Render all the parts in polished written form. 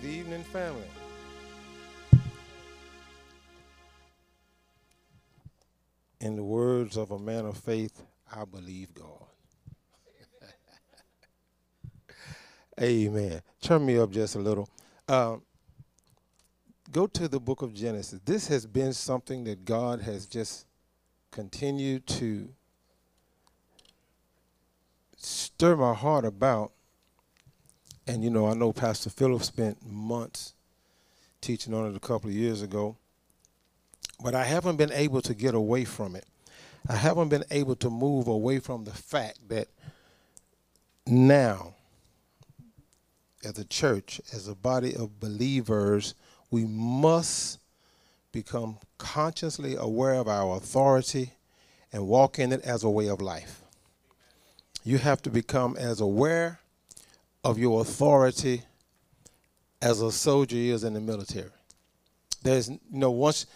Good evening, family. In the words of a man of faith, I believe God. Amen. Turn me up just a little. Go to the book of Genesis. This has been something that God has just continued to stir my heart about. And, you know, I know Pastor Phillip spent months teaching on it a couple of years ago, but I haven't been able to get away from it. I haven't been able to move away from the fact that now, as a church, as a body of believers, we must become consciously aware of our authority and walk in it as a way of life. You have to become as aware of your authority as a soldier is in the military. There's, you know, once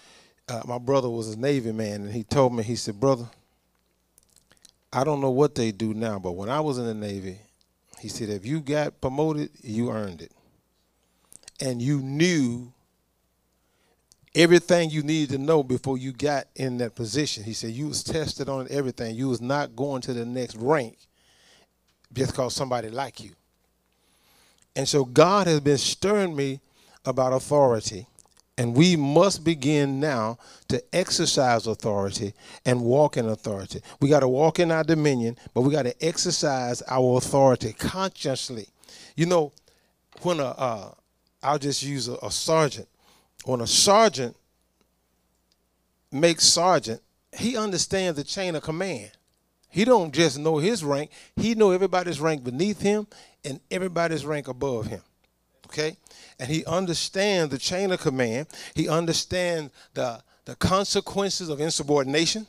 my brother was a Navy man, and he told me, he said, "Brother, I don't know what they do now, but when I was in the Navy," he said, "if you got promoted, you earned it. And you knew everything you needed to know before you got in that position." He said, "You was tested on everything. You was not going to the next rank just because somebody like you." And so God has been stirring me about authority, and we must begin now to exercise authority and walk in authority. We got to walk in our dominion, but we got to exercise our authority consciously. You know, when I'll just use a sergeant. When a sergeant makes sergeant, he understands the chain of command. He don't just know his rank. He know everybody's rank beneath him and everybody's rank above him, okay? And he understands the chain of command. He understands the consequences of insubordination.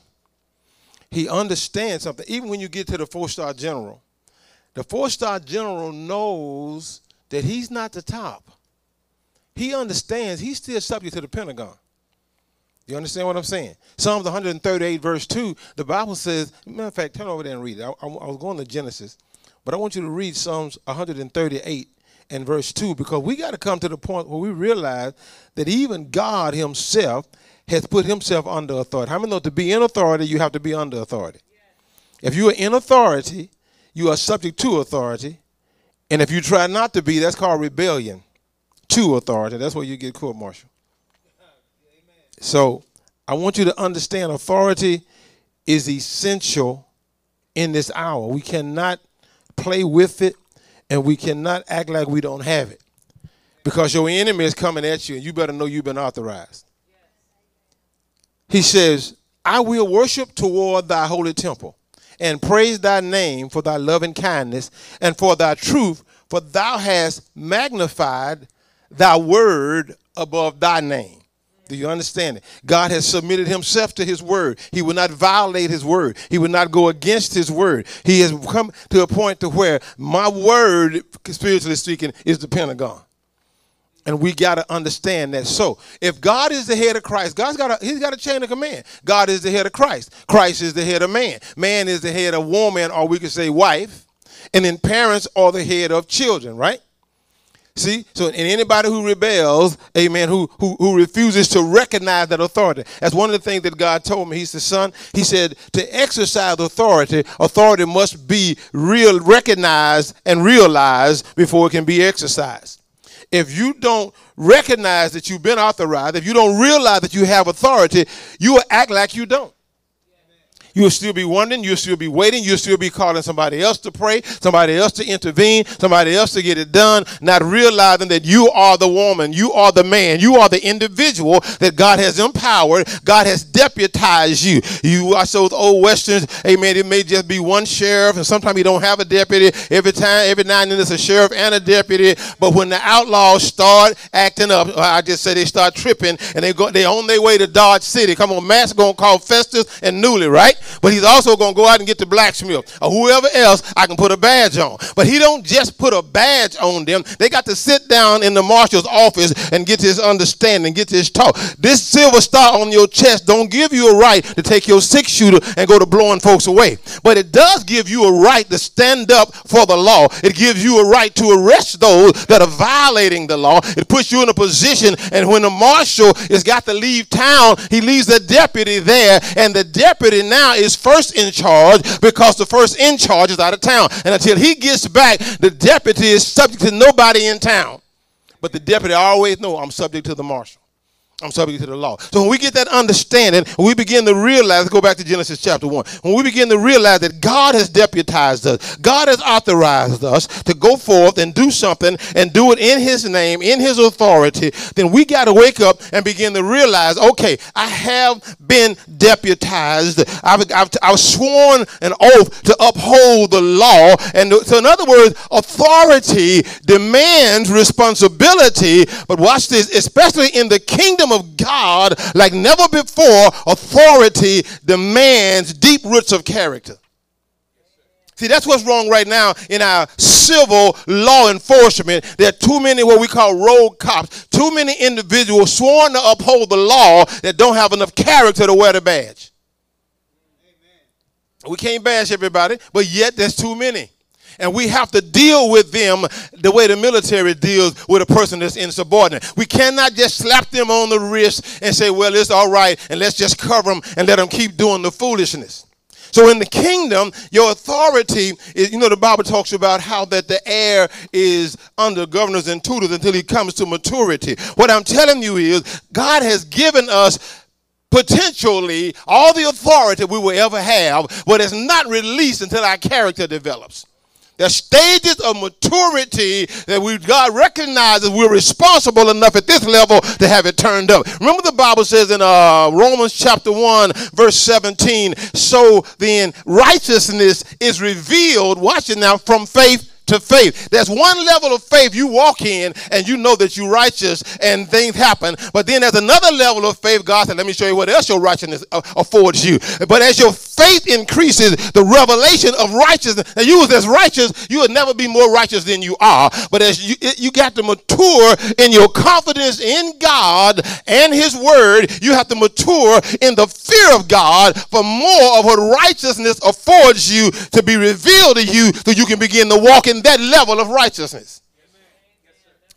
He understands something. Even when you get to the four-star general, the four-star general knows that he's not the top. He understands he's still subject to the Pentagon. You understand what I'm saying? Psalms 138, verse 2, the Bible says, matter of fact, turn over there and read it. I was going to Genesis. But I want you to read Psalms 138 and verse 2, because we got to come to the point where we realize that even God himself has put himself under authority. How many know to be in authority, you have to be under authority? Yes. If you are in authority, you are subject to authority. And if you try not to be, that's called rebellion to authority. That's where you get court-martial. So I want you to understand authority is essential in this hour. We cannot play with it, and we cannot act like we don't have it, because your enemy is coming at you, and you better know you've been authorized. He says, "I will worship toward thy holy temple and praise thy name for thy loving kindness and for thy truth, for thou hast magnified thy word above thy name." Do you understand it? God has submitted himself to his word. He will not violate his word. He will not go against his word. He has come to a point to where my word, spiritually speaking, is the Pentagon. And we got to understand that. So if God is the head of Christ, he's got a chain of command. God is the head of Christ. Christ is the head of man. Man is the head of woman, or we could say wife. And then parents are the head of children, right? See, so and anybody who rebels, amen, who refuses to recognize that authority. That's one of the things that God told me. He said, "Son," he said, "to exercise authority must be recognized and realized before it can be exercised." If you don't recognize that you've been authorized, if you don't realize that you have authority, you will act like you don't. You'll still be wondering. You'll still be waiting. You'll still be calling somebody else to pray, somebody else to intervene, somebody else to get it done, not realizing that you are the woman, you are the man, you are the individual that God has empowered. God has deputized you. You watch those old westerns, amen, it may just be one sheriff, and sometimes you don't have a deputy. Every now and then it's a sheriff and a deputy. But when the outlaws start acting up, I just say they start tripping, and they on their way to Dodge City. Come on, Matt's going to call Festus and Newley, right? But he's also going to go out and get the blacksmith or whoever else I can put a badge on. But he don't just put a badge on them. They got to sit down in the marshal's office and get his understanding, get his talk. This silver star on your chest don't give you a right to take your six-shooter and go to blowing folks away. But it does give you a right to stand up for the law. It gives you a right to arrest those that are violating the law. It puts you in a position, and when the marshal has got to leave town, he leaves the deputy there, and the deputy now is first in charge because the first in charge is out of town. And until he gets back, the deputy is subject to nobody in town. But the deputy always knows, I'm subject to the marshal. I'm subject to the law. So when we get that understanding, we begin to realize, let's go back to Genesis chapter 1. When we begin to realize that God has deputized us, God has authorized us to go forth and do something and do it in his name, in his authority, then we got to wake up and begin to realize, okay, I have been deputized. I've sworn an oath to uphold the law. And so in other words, authority demands responsibility. But watch this, especially in the kingdom of God, like never before, authority demands deep roots of character. See, that's what's wrong right now in our civil law enforcement. There are too many what we call rogue cops, too many individuals sworn to uphold the law that don't have enough character to wear the badge. Amen. We can't bash everybody, but yet there's too many. And we have to deal with them the way the military deals with a person that's insubordinate. We cannot just slap them on the wrist and say, well, it's all right, and let's just cover them and let them keep doing the foolishness. So in the kingdom, your authority is, you know, the Bible talks about how that the heir is under governors and tutors until he comes to maturity. What I'm telling you is God has given us potentially all the authority we will ever have, but it's not released until our character develops. The stages of maturity that God recognizes we're responsible enough at this level to have it turned up. Remember the Bible says in Romans chapter 1 verse 17, so then righteousness is revealed, watch it now, from faith to faith. There's one level of faith you walk in and you know that you're righteous and things happen. But then there's another level of faith. God said, let me show you what else your righteousness affords you. But as your faith increases, the revelation of righteousness. Now, you was as righteous, you would never be more righteous than you are. But as you got to mature in your confidence in God and his word, you have to mature in the fear of God for more of what righteousness affords you to be revealed to you so you can begin to walk in that level of righteousness.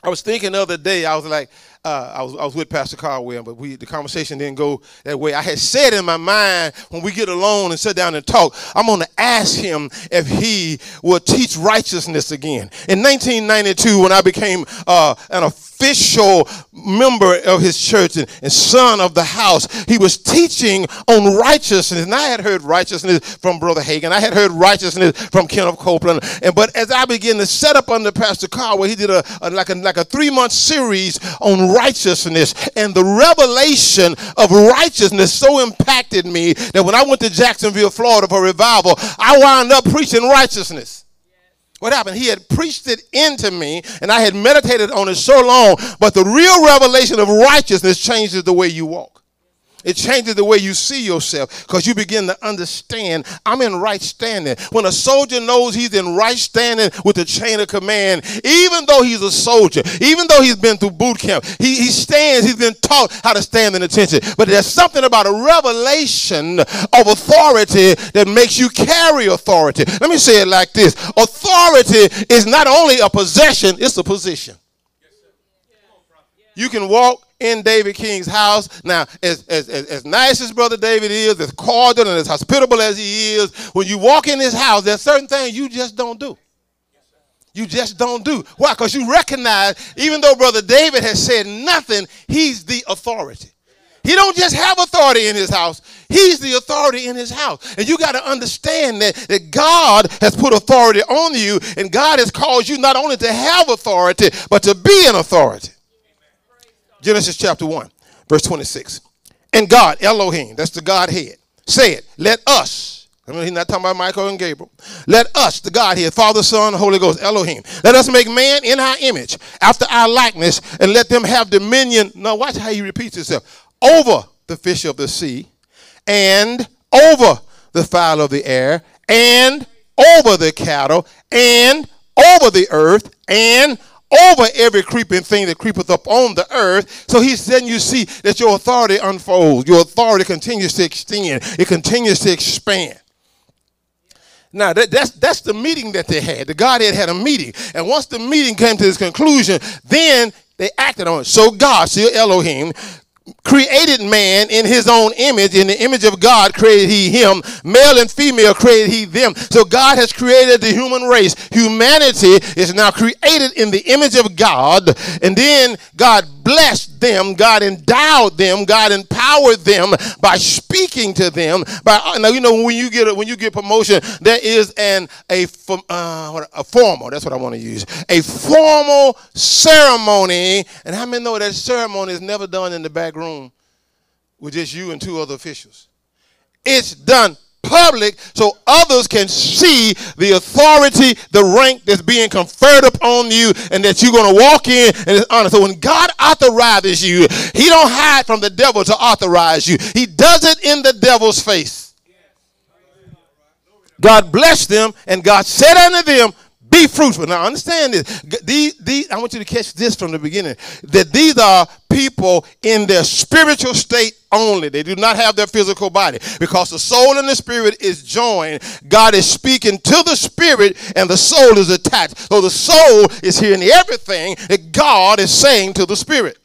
I was thinking the other day, I was like, I was with Pastor Caldwell, but the conversation didn't go that way. I had said in my mind, when we get alone and sit down and talk, I'm going to ask him if he will teach righteousness again. In 1992, when I became an official member of his church and son of the house, he was teaching on righteousness. And I had heard righteousness from Brother Hagan. I had heard righteousness from Kenneth Copeland. But as I began to set up under Pastor Caldwell, he did a 3-month series on righteousness, and the revelation of righteousness so impacted me that when I went to Jacksonville, Florida for revival, I wound up preaching righteousness. What happened? He had preached it into me, and I had meditated on it so long, but the real revelation of righteousness changes the way you walk. It changes the way you see yourself because you begin to understand I'm in right standing. When a soldier knows he's in right standing with the chain of command, even though he's a soldier, even though he's been through boot camp, he stands, he's been taught how to stand in attention. But there's something about a revelation of authority that makes you carry authority. Let me say it like this. Authority is not only a possession, it's a position. You can walk in David King's house. Now, as nice as Brother David is, as cordial and as hospitable as he is, when you walk in his house, there's certain things you just don't do. You just don't do. Why? Because you recognize, even though Brother David has said nothing, he's the authority. He don't just have authority in his house. He's the authority in his house. And you got to understand that God has put authority on you, and God has called you not only to have authority, but to be an authority. Genesis chapter 1, verse 26. And God, Elohim, that's the Godhead, said, let us, he's not talking about Michael and Gabriel, let us, the Godhead, Father, Son, Holy Ghost, Elohim, let us make man in our image, after our likeness, and let them have dominion. Now watch how he repeats himself. Over the fish of the sea and over the fowl of the air, and over the cattle, and over the earth, and over every creeping thing that creepeth up on the earth. So he's letting you see that your authority unfolds. Your authority continues to extend. It continues to expand. Now, that's the meeting that they had. The Godhead had a meeting. And once the meeting came to this conclusion, then they acted on it. So God, see, Elohim, created man in his own image. In the image of God created he him. Male and female created he them. So God has created the human race. Humanity is now created in the image of God. And then God blessed them. God endowed them. God empowered them by speaking to them. By, now, you know, when you get promotion, there is a formal, that's what I want to use, a formal ceremony. And how many know that ceremony is never done in the back room with just you and two other officials? It's done public so others can see the authority, the rank that's being conferred upon you, and that you're going to walk in and it's honor. So when God authorizes you, he don't hide from the devil to authorize you. He does it in the devil's face. God blessed them, and God said unto them, be fruitful. Now understand this. I want you to catch this from the beginning, that these are people in their spiritual state only. They do not have their physical body, because the soul and the spirit is joined. God is speaking to the spirit and the soul is attached. So the soul is hearing everything that God is saying to the spirit.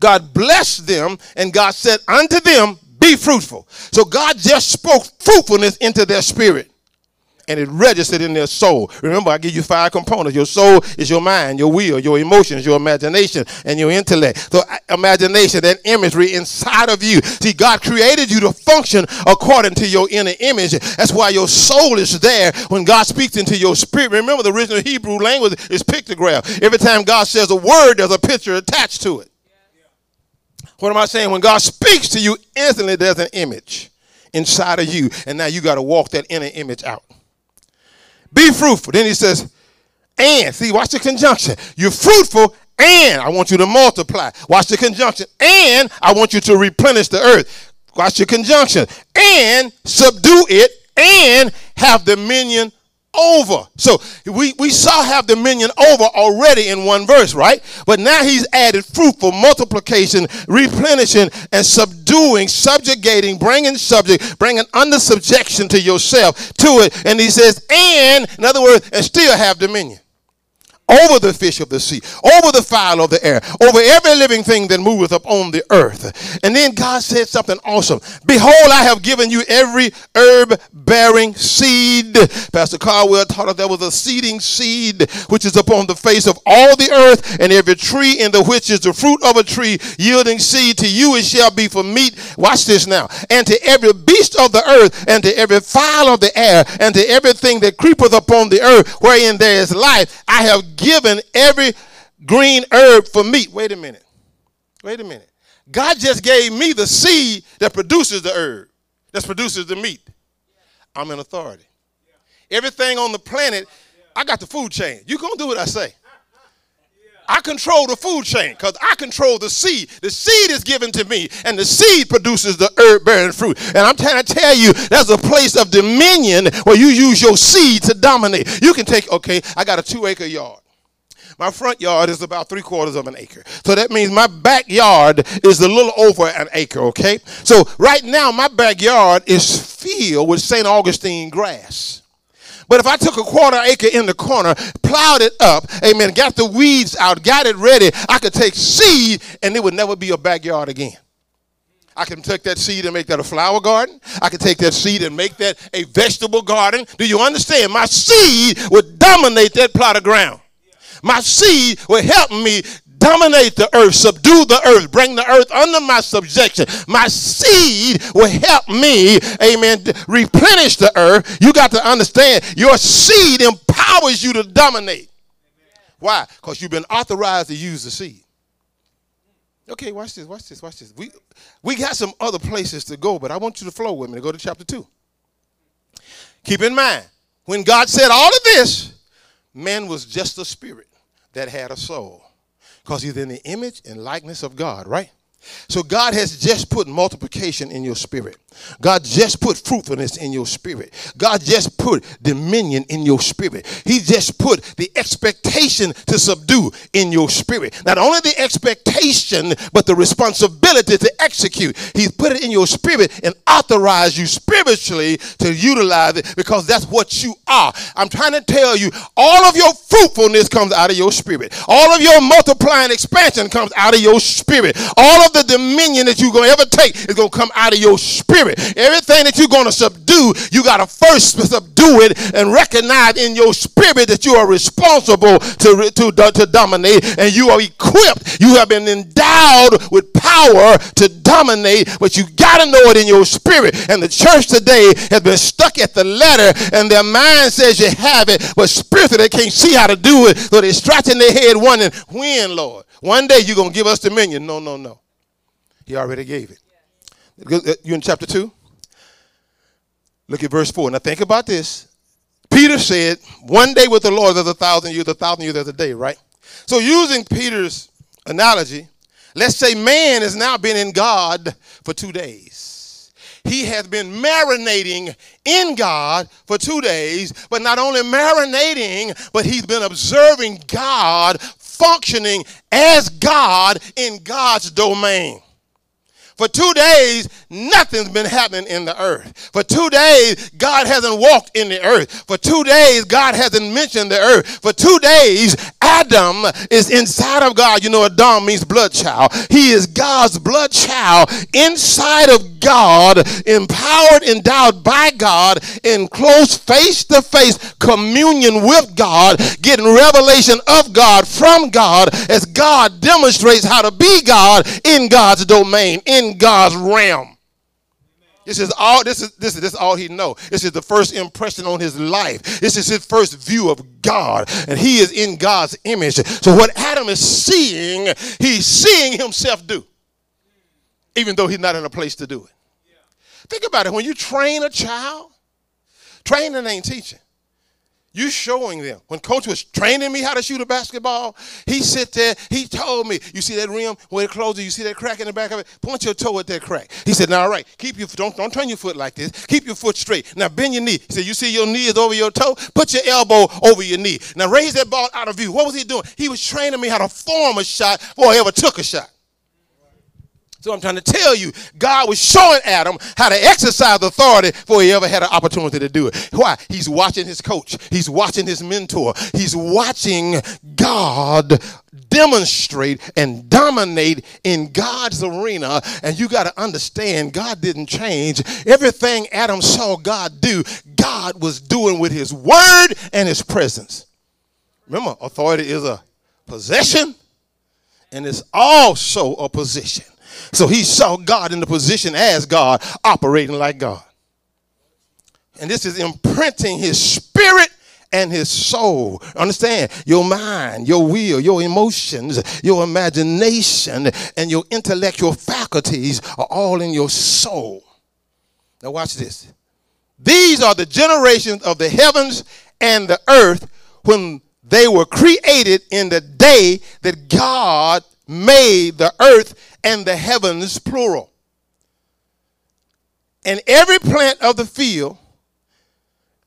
God blessed them, and God said unto them, be fruitful. So God just spoke fruitfulness into their spirit, and it registered in their soul. Remember, I give you five components. Your soul is your mind, your will, your emotions, your imagination, and your intellect. So imagination, that imagery inside of you. See, God created you to function according to your inner image. That's why your soul is there when God speaks into your spirit. Remember, the original Hebrew language is pictograph. Every time God says a word, there's a picture attached to it. Yeah. What am I saying? When God speaks to you, instantly there's an image inside of you, and now you got to walk that inner image out. Be fruitful. Then he says, and. See, watch the conjunction. You're fruitful, and I want you to multiply. Watch the conjunction. And I want you to replenish the earth. Watch the conjunction. And subdue it, and have dominion over. So we saw have dominion over already in one verse, right? But now he's added fruitful, multiplication, replenishing, and subduing, subjugating, bringing under subjection to yourself, to it. And he says, and, in other words, and still have dominion over the fish of the sea, over the fowl of the air, over every living thing that moveth upon the earth. And then God said something awesome. Behold, I have given you every herb-bearing seed. Pastor Caldwell taught us there was a seeding seed which is upon the face of all the earth, and every tree in the which is the fruit of a tree yielding seed. To you it shall be for meat. Watch this now. And to every beast of the earth, and to every fowl of the air, and to everything that creepeth upon the earth, wherein there is life, I have given every green herb for meat. Wait a minute. Wait a minute. God just gave me the seed that produces the herb, that produces the meat. I'm in authority. Everything on the planet, I got the food chain. You're going to do what I say. I control the food chain because I control the seed. The seed is given to me, and the seed produces the herb-bearing fruit. And I'm trying to tell you, there's a place of dominion where you use your seed to dominate. You can take, okay, I got a 2-acre yard. My front yard is about 3/4 of an acre. So that means my backyard is a little over an acre, okay? So right now my backyard is filled with St. Augustine grass. But if I took a 1/4 acre in the corner, plowed it up, amen, got the weeds out, got it ready, I could take seed and it would never be a backyard again. I can take that seed and make that a flower garden. I can take that seed and make that a vegetable garden. Do you understand? My seed would dominate that plot of ground. My seed will help me dominate the earth, subdue the earth, bring the earth under my subjection. My seed will help me, amen, replenish the earth. You got to understand, your seed empowers you to dominate. Why? Because you've been authorized to use the seed. Okay, watch this, watch this, watch this. We got some other places to go, but I want you to flow with me to go to chapter 2. Keep in mind, when God said all of this, man was just a spirit that had a soul. Because he's in the image and likeness of God, right? So God has just put multiplication in your spirit. God just put fruitfulness in your spirit. God just put dominion in your spirit. He just put the expectation to subdue in your spirit. Not only the expectation, but the responsibility to execute. He's put it in your spirit and authorized you spiritually to utilize it, because that's what you are. I'm trying to tell you, all of your fruitfulness comes out of your spirit. All of your multiplying expansion comes out of your spirit. All of the dominion that you're going to ever take is going to come out of your spirit. Everything that you're going to subdue, you got to first subdue it and recognize in your spirit that you are responsible to dominate, and you are equipped. You have been endowed with power to dominate, but you got to know it in your spirit. And the church today has been stuck at the letter, and their mind says you have it, but spiritually they can't see how to do it, so they're scratching their head wondering, when, Lord? One day you're going to give us dominion. No, no, no. He already gave it. You in chapter 2? Look at verse 4. Now think about this. Peter said, one day with the Lord there's 1,000 years, 1,000 years there's a day, right? So using Peter's analogy, let's say man has now been in God for 2 days. He has been marinating in God for 2 days, but not only marinating, but he's been observing God, functioning as God in God's domain. For 2 days, nothing's been happening in the earth. For 2 days, God hasn't walked in the earth. For 2 days, God hasn't mentioned the earth. For 2 days, Adam is inside of God. You know, Adam means blood child. He is God's blood child inside of God, empowered, endowed by God, in close face-to-face communion with God, getting revelation of God from God as God demonstrates how to be God in God's domain, in God's realm. This is all he know. This is the first impression on his life. This is his first view of God, and he is in God's image. So what Adam is seeing, he's seeing himself do, even though he's not in a place to do it. Yeah. Think about it. When you train a child, training ain't teaching. You're showing them. When coach was training me how to shoot a basketball, he sit there, he told me, you see that rim where it closes, you see that crack in the back of it? Point your toe at that crack. He said, now, all right, keep your, don't turn your foot like this. Keep your foot straight. Now, bend your knee. He said, you see your knee is over your toe? Put your elbow over your knee. Now, raise that ball out of view. What was he doing? He was training me how to form a shot before I ever took a shot. So I'm trying to tell you, God was showing Adam how to exercise authority before he ever had an opportunity to do it. Why? He's watching his coach. He's watching his mentor. He's watching God demonstrate and dominate in God's arena. And you got to understand, God didn't change. Everything Adam saw God do, God was doing with his word and his presence. Remember, authority is a possession, and it's also a position. So he saw God in the position as God, operating like God. And this is imprinting his spirit and his soul. Understand, your mind, your will, your emotions, your imagination, and your intellectual faculties are all in your soul. Now watch this. These are the generations of the heavens and the earth when they were created in the day that God made the earth and the heavens, plural, and every plant of the field.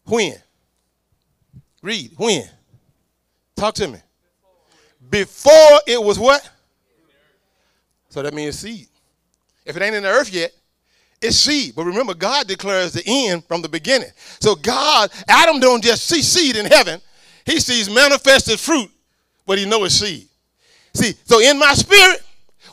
When? Read. When? Talk to me. Before it was what? So that means seed. If it ain't in the earth yet, it's seed. But remember, God declares the end from the beginning. So God, Adam don't just see seed in heaven. He sees manifested fruit, but he knows it's seed. See, so in my spirit,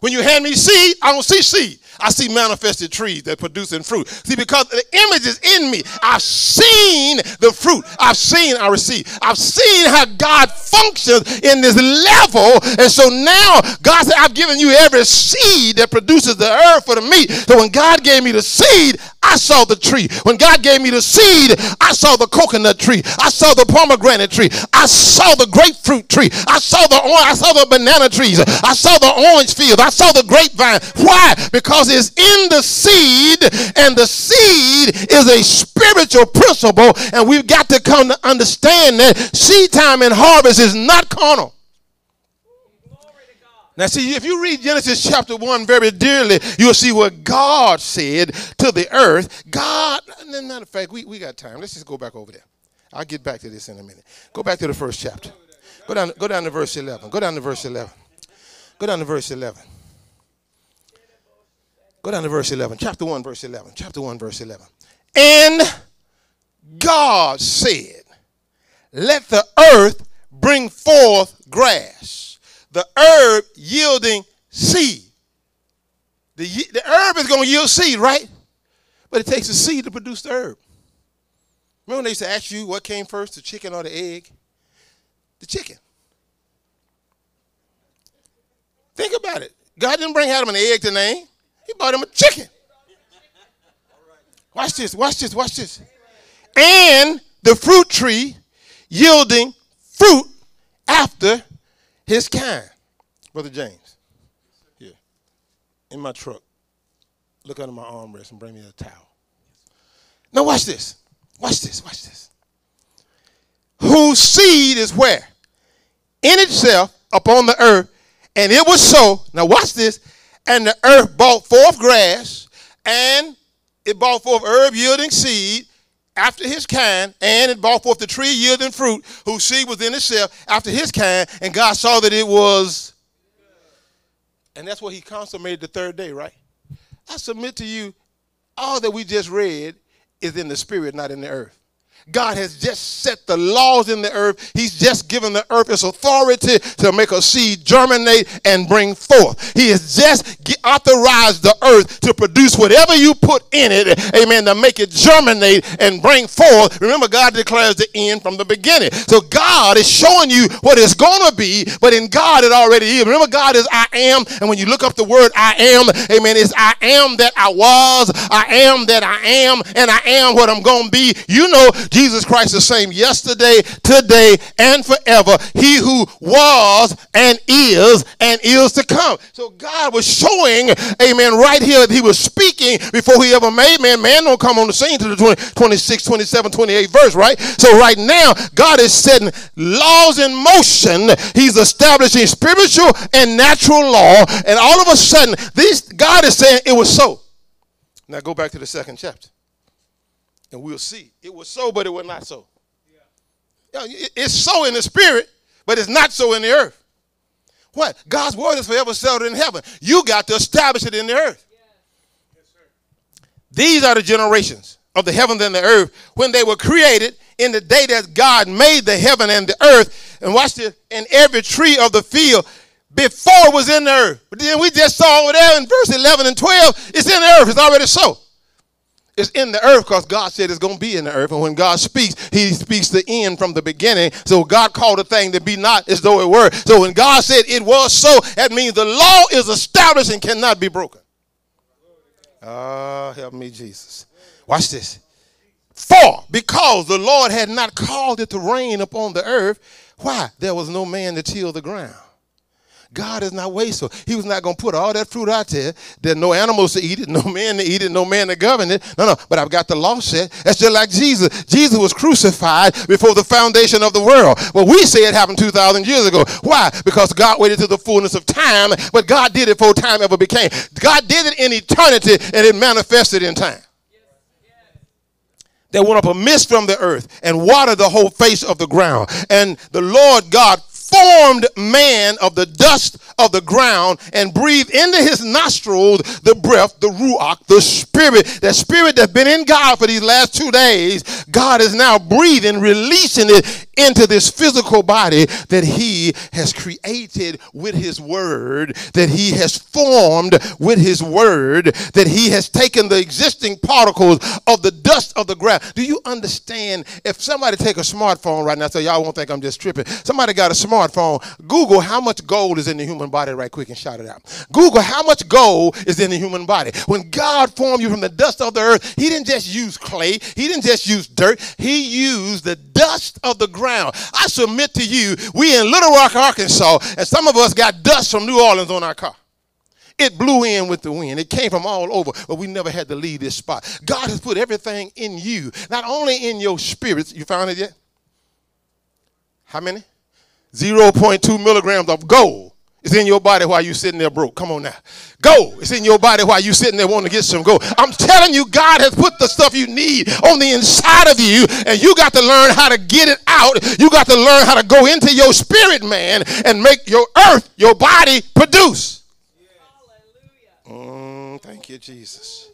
when you hand me seed, I don't see seed. I see manifested trees that producing fruit. See, because the image is in me. I've seen the fruit. I've seen I receive. I've seen how God functions in this level. And so now God said, I've given you every seed that produces the earth for the meat. So when God gave me the seed, I saw the tree. When God gave me the seed, I saw the coconut tree. I saw the pomegranate tree. I saw the grapefruit tree. I saw the banana trees. I saw the orange fields. I saw the grapevine. Why? Because it's in the seed, and the seed is a spiritual principle, and we've got to come to understand that seed time and harvest is not carnal. Now see, if you read Genesis chapter 1 very dearly, you'll see what God said to the earth. God, as a matter of fact, we got time. Let's just go back over there. I'll get back to this in a minute. Go back to the first chapter. Go down to verse 11. Go down to verse 11. Go down to verse 11. Go down to verse 11. Chapter 1, verse 11. Chapter 1, verse 11. And God said, let the earth bring forth grass, the herb yielding seed. The herb is going to yield seed, right? But it takes a seed to produce the herb. Remember when they used to ask you what came first, the chicken or the egg? The chicken. Think about it. God didn't bring Adam an egg to name. He brought him a chicken. Watch this, watch this, watch this. And the fruit tree yielding fruit after his kind. Brother James, here, in my truck, look under my armrest and bring me a towel. Now watch this, watch this, watch this. Whose seed is where? In itself upon the earth, and it was so. Now watch this. And the earth brought forth grass, and it brought forth herb yielding seed after his kind, and it brought forth the tree yielding fruit, whose seed was in itself after his kind, and God saw that it was. And that's what he consummated the third day, right? I submit to you, all that we just read is in the spirit, not in the earth. God has just set the laws in the earth. He's just given the earth its authority to make a seed germinate and bring forth. He has just authorized the earth to produce whatever you put in it, amen, to make it germinate and bring forth. Remember, God declares the end from the beginning. So God is showing you what it's going to be, but in God it already is. Remember, God is I am, and when you look up the word I am, amen, it's I am that I was, I am that I am, and I am what I'm going to be. You know, Jesus Christ the same yesterday, today, and forever. He who was and is to come. So God was showing, amen, right here that he was speaking before he ever made man. Man don't come on the scene to the 26, 27, 28 verse, right? So right now, God is setting laws in motion. He's establishing spiritual and natural law. And all of a sudden, God is saying it was so. Now go back to the second chapter. And we'll see. It was so, but it was not so. Yeah. It's so in the spirit, but it's not so in the earth. What? God's word is forever settled in heaven. You got to establish it in the earth. Yeah. Yes, sir. These are the generations of the heavens and the earth when they were created in the day that God made the heaven and the earth. And watch this. And every tree of the field before was in the earth. But then we just saw over there in verse 11 and 12, it's in the earth. It's already so. It's in the earth because God said it's going to be in the earth. And when God speaks, he speaks the end from the beginning. So God called a thing to be not as though it were. So when God said it was so, that means the law is established and cannot be broken. Ah, help me, Jesus. Watch this. For, because the Lord had not called it to rain upon the earth, why? There was no man to till the ground. God is not wasteful. He was not going to put all that fruit out there. There's no animals to eat it, no man to eat it, no man to govern it. No. But I've got the law set. That's just like Jesus. Jesus was crucified before the foundation of the world. Well, we say it happened 2,000 years ago. Why? Because God waited till the fullness of time, but God did it before time ever became. God did it in eternity, and it manifested in time. There went up a mist from the earth and watered the whole face of the ground. And the Lord God formed man of the dust of the ground and breathed into his nostrils the breath, the ruach, the spirit. That spirit that's been in God for these last 2 days, God is now breathing, releasing it into this physical body that he has created with his word, that he has formed with his word, that he has taken the existing particles of the dust of the ground. Do you understand? If somebody take a smartphone right now, so y'all won't think I'm just tripping. Somebody got a smartphone, Google how much gold is in the human body right quick and shout it out. Google how much gold is in the human body. When God formed you from the dust of the earth, he didn't just use clay. He didn't just use dirt. He used the dust of the ground. I submit to you, we in Little Rock, Arkansas, and some of us got dust from New Orleans on our car. It blew in with the wind. It came from all over, but we never had to leave this spot. God has put everything in you, not only in your spirits. You found it yet? How many? 0.2 milligrams of gold It's in your body while you're sitting there broke. Come on now. Go. It's in your body while you're sitting there wanting to get some gold. I'm telling you, God has put the stuff you need on the inside of you, and you got to learn how to get it out. You got to learn how to go into your spirit, man, and make your earth, your body, produce. Thank you, Jesus.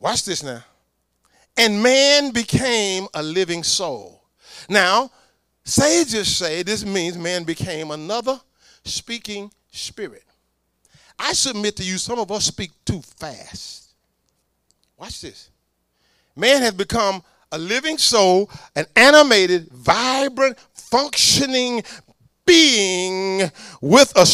Watch this now. And man became a living soul. Now, sages say this means man became another speaking spirit. I submit to you, some of us speak too fast. Watch this. Man has become a living soul, an animated, vibrant, functioning being with a,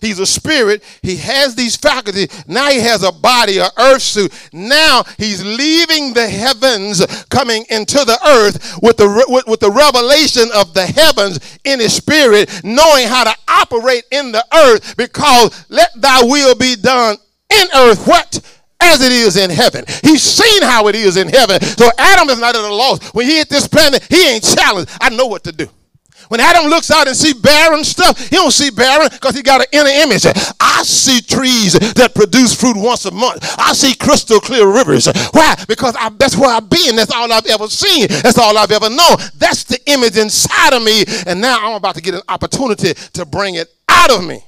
he's a spirit. He has these faculties. Now he has a body, an earth suit. Now he's leaving the heavens, coming into the earth with the revelation of the heavens in his spirit, knowing how to operate in the earth, because let thy will be done in earth. What? As it is in heaven. He's seen how it is in heaven. So Adam is not at a loss. When he hit this planet, he ain't challenged. I know what to do. When Adam looks out and see barren stuff, he don't see barren because he got an inner image. I see trees that produce fruit once a month. I see crystal clear rivers. Why? Because that's where I've been. That's all I've ever seen. That's all I've ever known. That's the image inside of me. And now I'm about to get an opportunity to bring it out of me.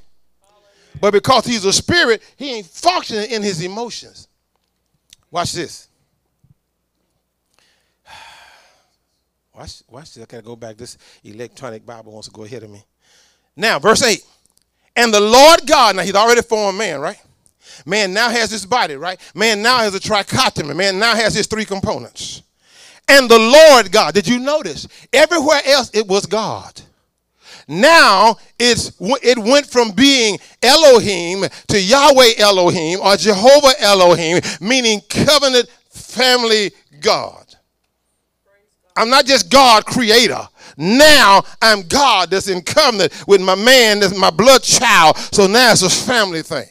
But because he's a spirit, he ain't functioning in his emotions. Watch this. Watch this. I got to go back. This electronic Bible wants to go ahead of me. Now, verse 8. And the Lord God, now he's already formed man, right? Man now has his body, right? Man now has a trichotomy. Man now has his three components. And the Lord God, did you notice? Everywhere else it was God. Now it went from being Elohim to Yahweh Elohim or Jehovah Elohim, meaning covenant family God. I'm not just God creator. Now I'm God that's in covenant with my man, that's my blood child. So now it's a family thing.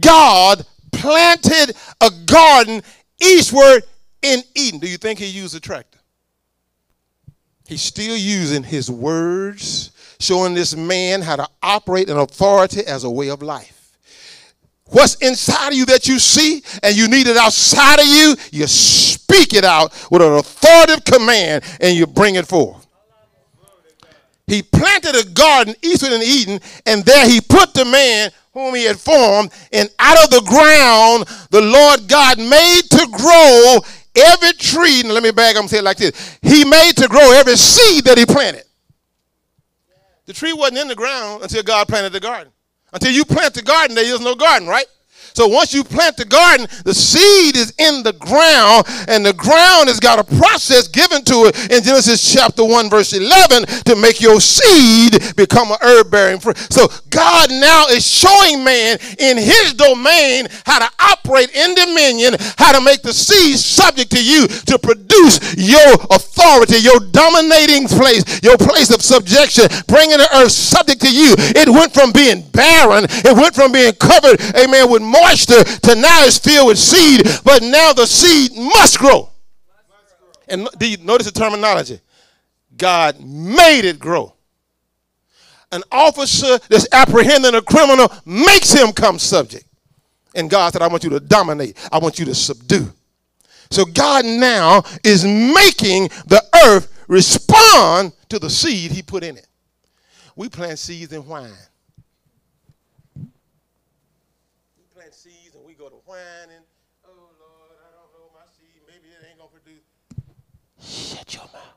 God planted a garden eastward in Eden. Do you think he used a tractor? He's still using his words, showing this man how to operate in authority as a way of life. What's inside of you that you see and you need it outside of you, you speak it out with an authoritative command and you bring it forth. He planted a garden eastward in Eden, and there he put the man whom he had formed, and out of the ground the Lord God made to grow every tree. Now let me back up and say it like this. He made to grow every seed that he planted. The tree wasn't in the ground until God planted the garden. Until you plant the garden, there is no garden, right? So once you plant the garden, the seed is in the ground, and the ground has got a process given to it in Genesis chapter 1, verse 11, to make your seed become an herb-bearing fruit. So God now is showing man in his domain how to operate in dominion, how to make the seed subject to you to produce your authority, your dominating place, your place of subjection, bringing the earth subject to you. It went from being barren, it went from being covered, amen, with more to now is filled with seed, but now the seed must grow. And do you notice the terminology? God made it grow. An officer that's apprehending a criminal makes him come subject. And God said, I want you to dominate. I want you to subdue. So God now is making the earth respond to the seed he put in it. We plant seeds in wine. Whining, oh Lord, I don't know my seed. Maybe it ain't gonna produce. Shut your mouth.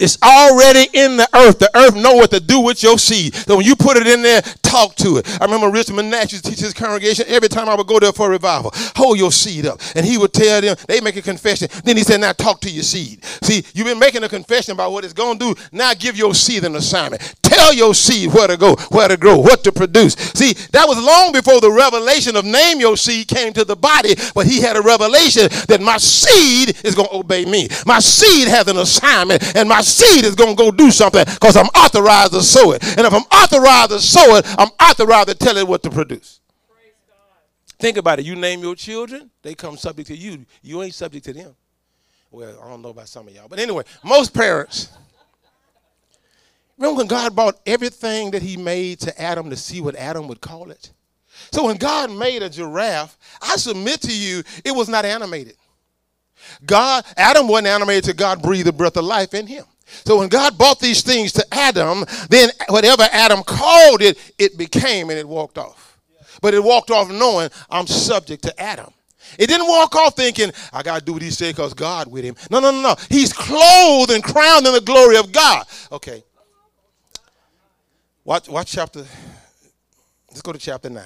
It's already in the earth. The earth know what to do with your seed. So when you put it in there, talk to it. I remember Richard Menach used to teach his congregation every time I would go there for a revival. Hold your seed up. And he would tell them, they make a confession. Then he said, now talk to your seed. See, you've been making a confession about what it's going to do. Now give your seed an assignment. Tell your seed where to go, where to grow, what to produce. See, that was long before the revelation of name your seed came to the body. But he had a revelation that my seed is going to obey me. My seed has an assignment. And my seed is going to go do something because I'm authorized to sow it. And if I'm authorized to sow it, I'm authorized to tell it what to produce. Praise God. Think about it. You name your children, they come subject to you. You ain't subject to them. Well, I don't know about some of y'all. But anyway, most parents Remember when God brought everything that he made to Adam to see what Adam would call it? So when God made a giraffe, I submit to you, it was not animated. Adam wasn't animated till God breathed the breath of life in him. So when God brought these things to Adam, then whatever Adam called it, it became and it walked off. But it walked off knowing I'm subject to Adam. It didn't walk off thinking, I got to do what he said because God with him. No, no, no, no. He's clothed and crowned in the glory of God. Okay. Watch chapter. Let's go to chapter 9.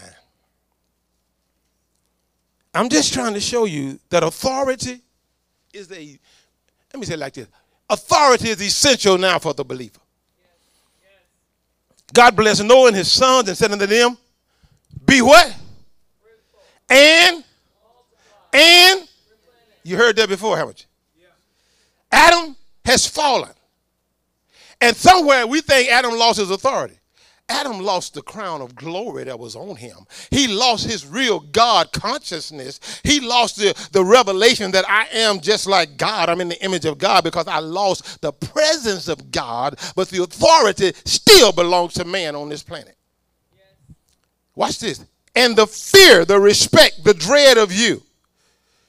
I'm just trying to show you that authority is the, let me say it like this. Authority is essential now for the believer. God blessed Noah and his sons and said unto them, be what? And you heard that before, haven't you? Adam has fallen. And somewhere we think Adam lost his authority. Adam lost the crown of glory that was on him. He lost his real God consciousness. He lost the revelation that I am just like God. I'm in the image of God because I lost the presence of God, but the authority still belongs to man on this planet. Yes. Watch this. And the fear, the respect, the dread of you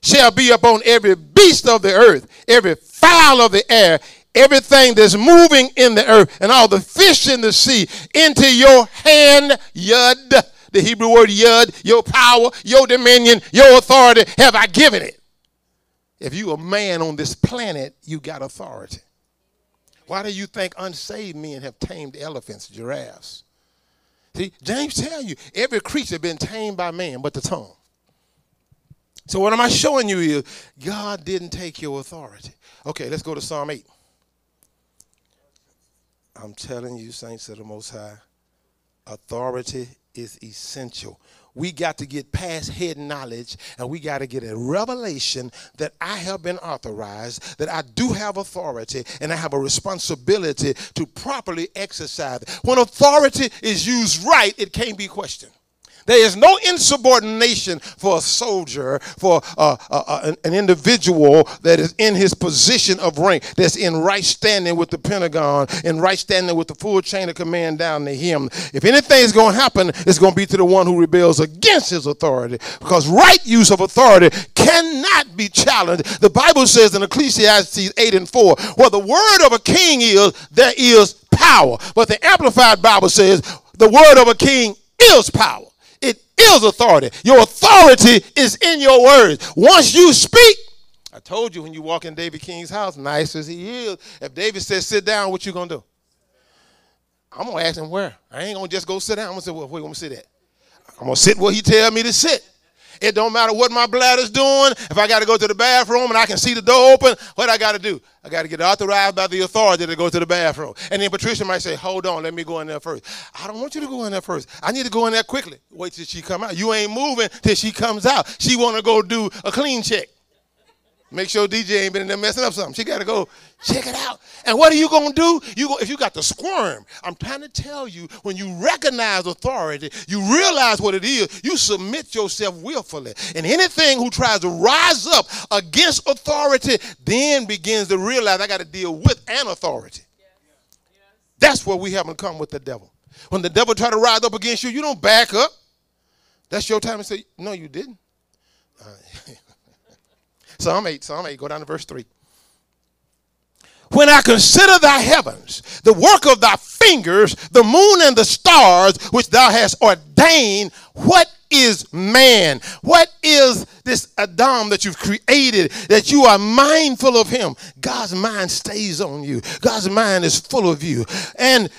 shall be upon every beast of the earth, every fowl of the air, everything that's moving in the earth, and all the fish in the sea. Into your hand, yud, the Hebrew word yud, your power, your dominion, your authority, have I given it. If you a man on this planet, you got authority. Why do you think unsaved men have tamed elephants, giraffes? See, James tell you, every creature been tamed by man but the tongue. So what am I showing you is God didn't take your authority. Okay, let's go to Psalm 8. I'm telling you, saints of the Most High, authority is essential. We got to get past head knowledge, and we got to get a revelation that I have been authorized, that I do have authority, and I have a responsibility to properly exercise it. When authority is used right, it can't be questioned. There is no insubordination for a soldier, for an individual that is in his position of rank, that's in right standing with the Pentagon, in right standing with the full chain of command down to him. If anything is going to happen, it's going to be to the one who rebels against his authority, because right use of authority cannot be challenged. The Bible says in Ecclesiastes 8:4, where the word of a king is, there is power. But the Amplified Bible says the word of a king is power. It is authority. Your authority is in your words. Once you speak, I told you when you walk in David King's house, nice as he is, if David says sit down, what you going to do? I'm going to ask him where. I ain't going to just go sit down. I'm going to say, well, where you want me to sit at? I'm going to sit where he tell me to sit. It don't matter what my bladder's doing. If I got to go to the bathroom and I can see the door open, what I got to do? I got to get authorized by the authority to go to the bathroom. And then Patricia might say, hold on, let me go in there first. I don't want you to go in there first. I need to go in there quickly. Wait till she come out. You ain't moving till she comes out. She want to go do a clean check. Make sure DJ ain't been in there messing up something. She got to go check it out. And what are you going to do? If you got to squirm, I'm trying to tell you, when you recognize authority, you realize what it is, you submit yourself willfully. And anything who tries to rise up against authority then begins to realize I got to deal with an authority. Yeah. Yeah. That's where we haven't come with the devil. When the devil try to rise up against you, you don't back up. That's your time to say, no, you didn't. Psalm 8, go down to verse 3. When I consider thy heavens, the work of thy fingers, the moon and the stars, which thou hast ordained, what is man? What is this Adam that you've created, that you are mindful of him? God's mind stays on you. God's mind is full of you. And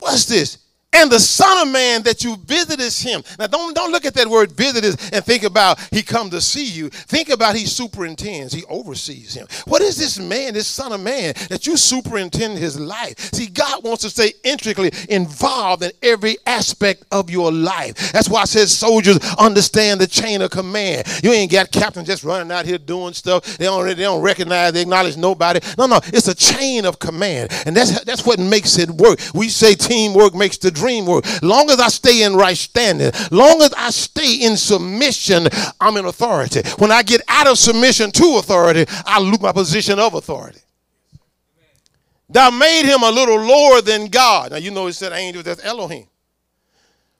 what's this? And the Son of Man that you visited him. Now, don't look at that word visited and think about he come to see you. Think about he superintends. He oversees him. What is this man, this Son of Man, that you superintend his life? See, God wants to stay intricately involved in every aspect of your life. That's why I said soldiers understand the chain of command. You ain't got captains just running out here doing stuff. They don't recognize, they acknowledge nobody. No, no, it's a chain of command. And that's what makes it work. We say teamwork makes the dream work. Long as I stay in right standing, long as I stay in submission, I'm in authority. When I get out of submission to authority, I lose my position of authority. Thou made him a little lower than God. Now, you know, it said angel, that's Elohim.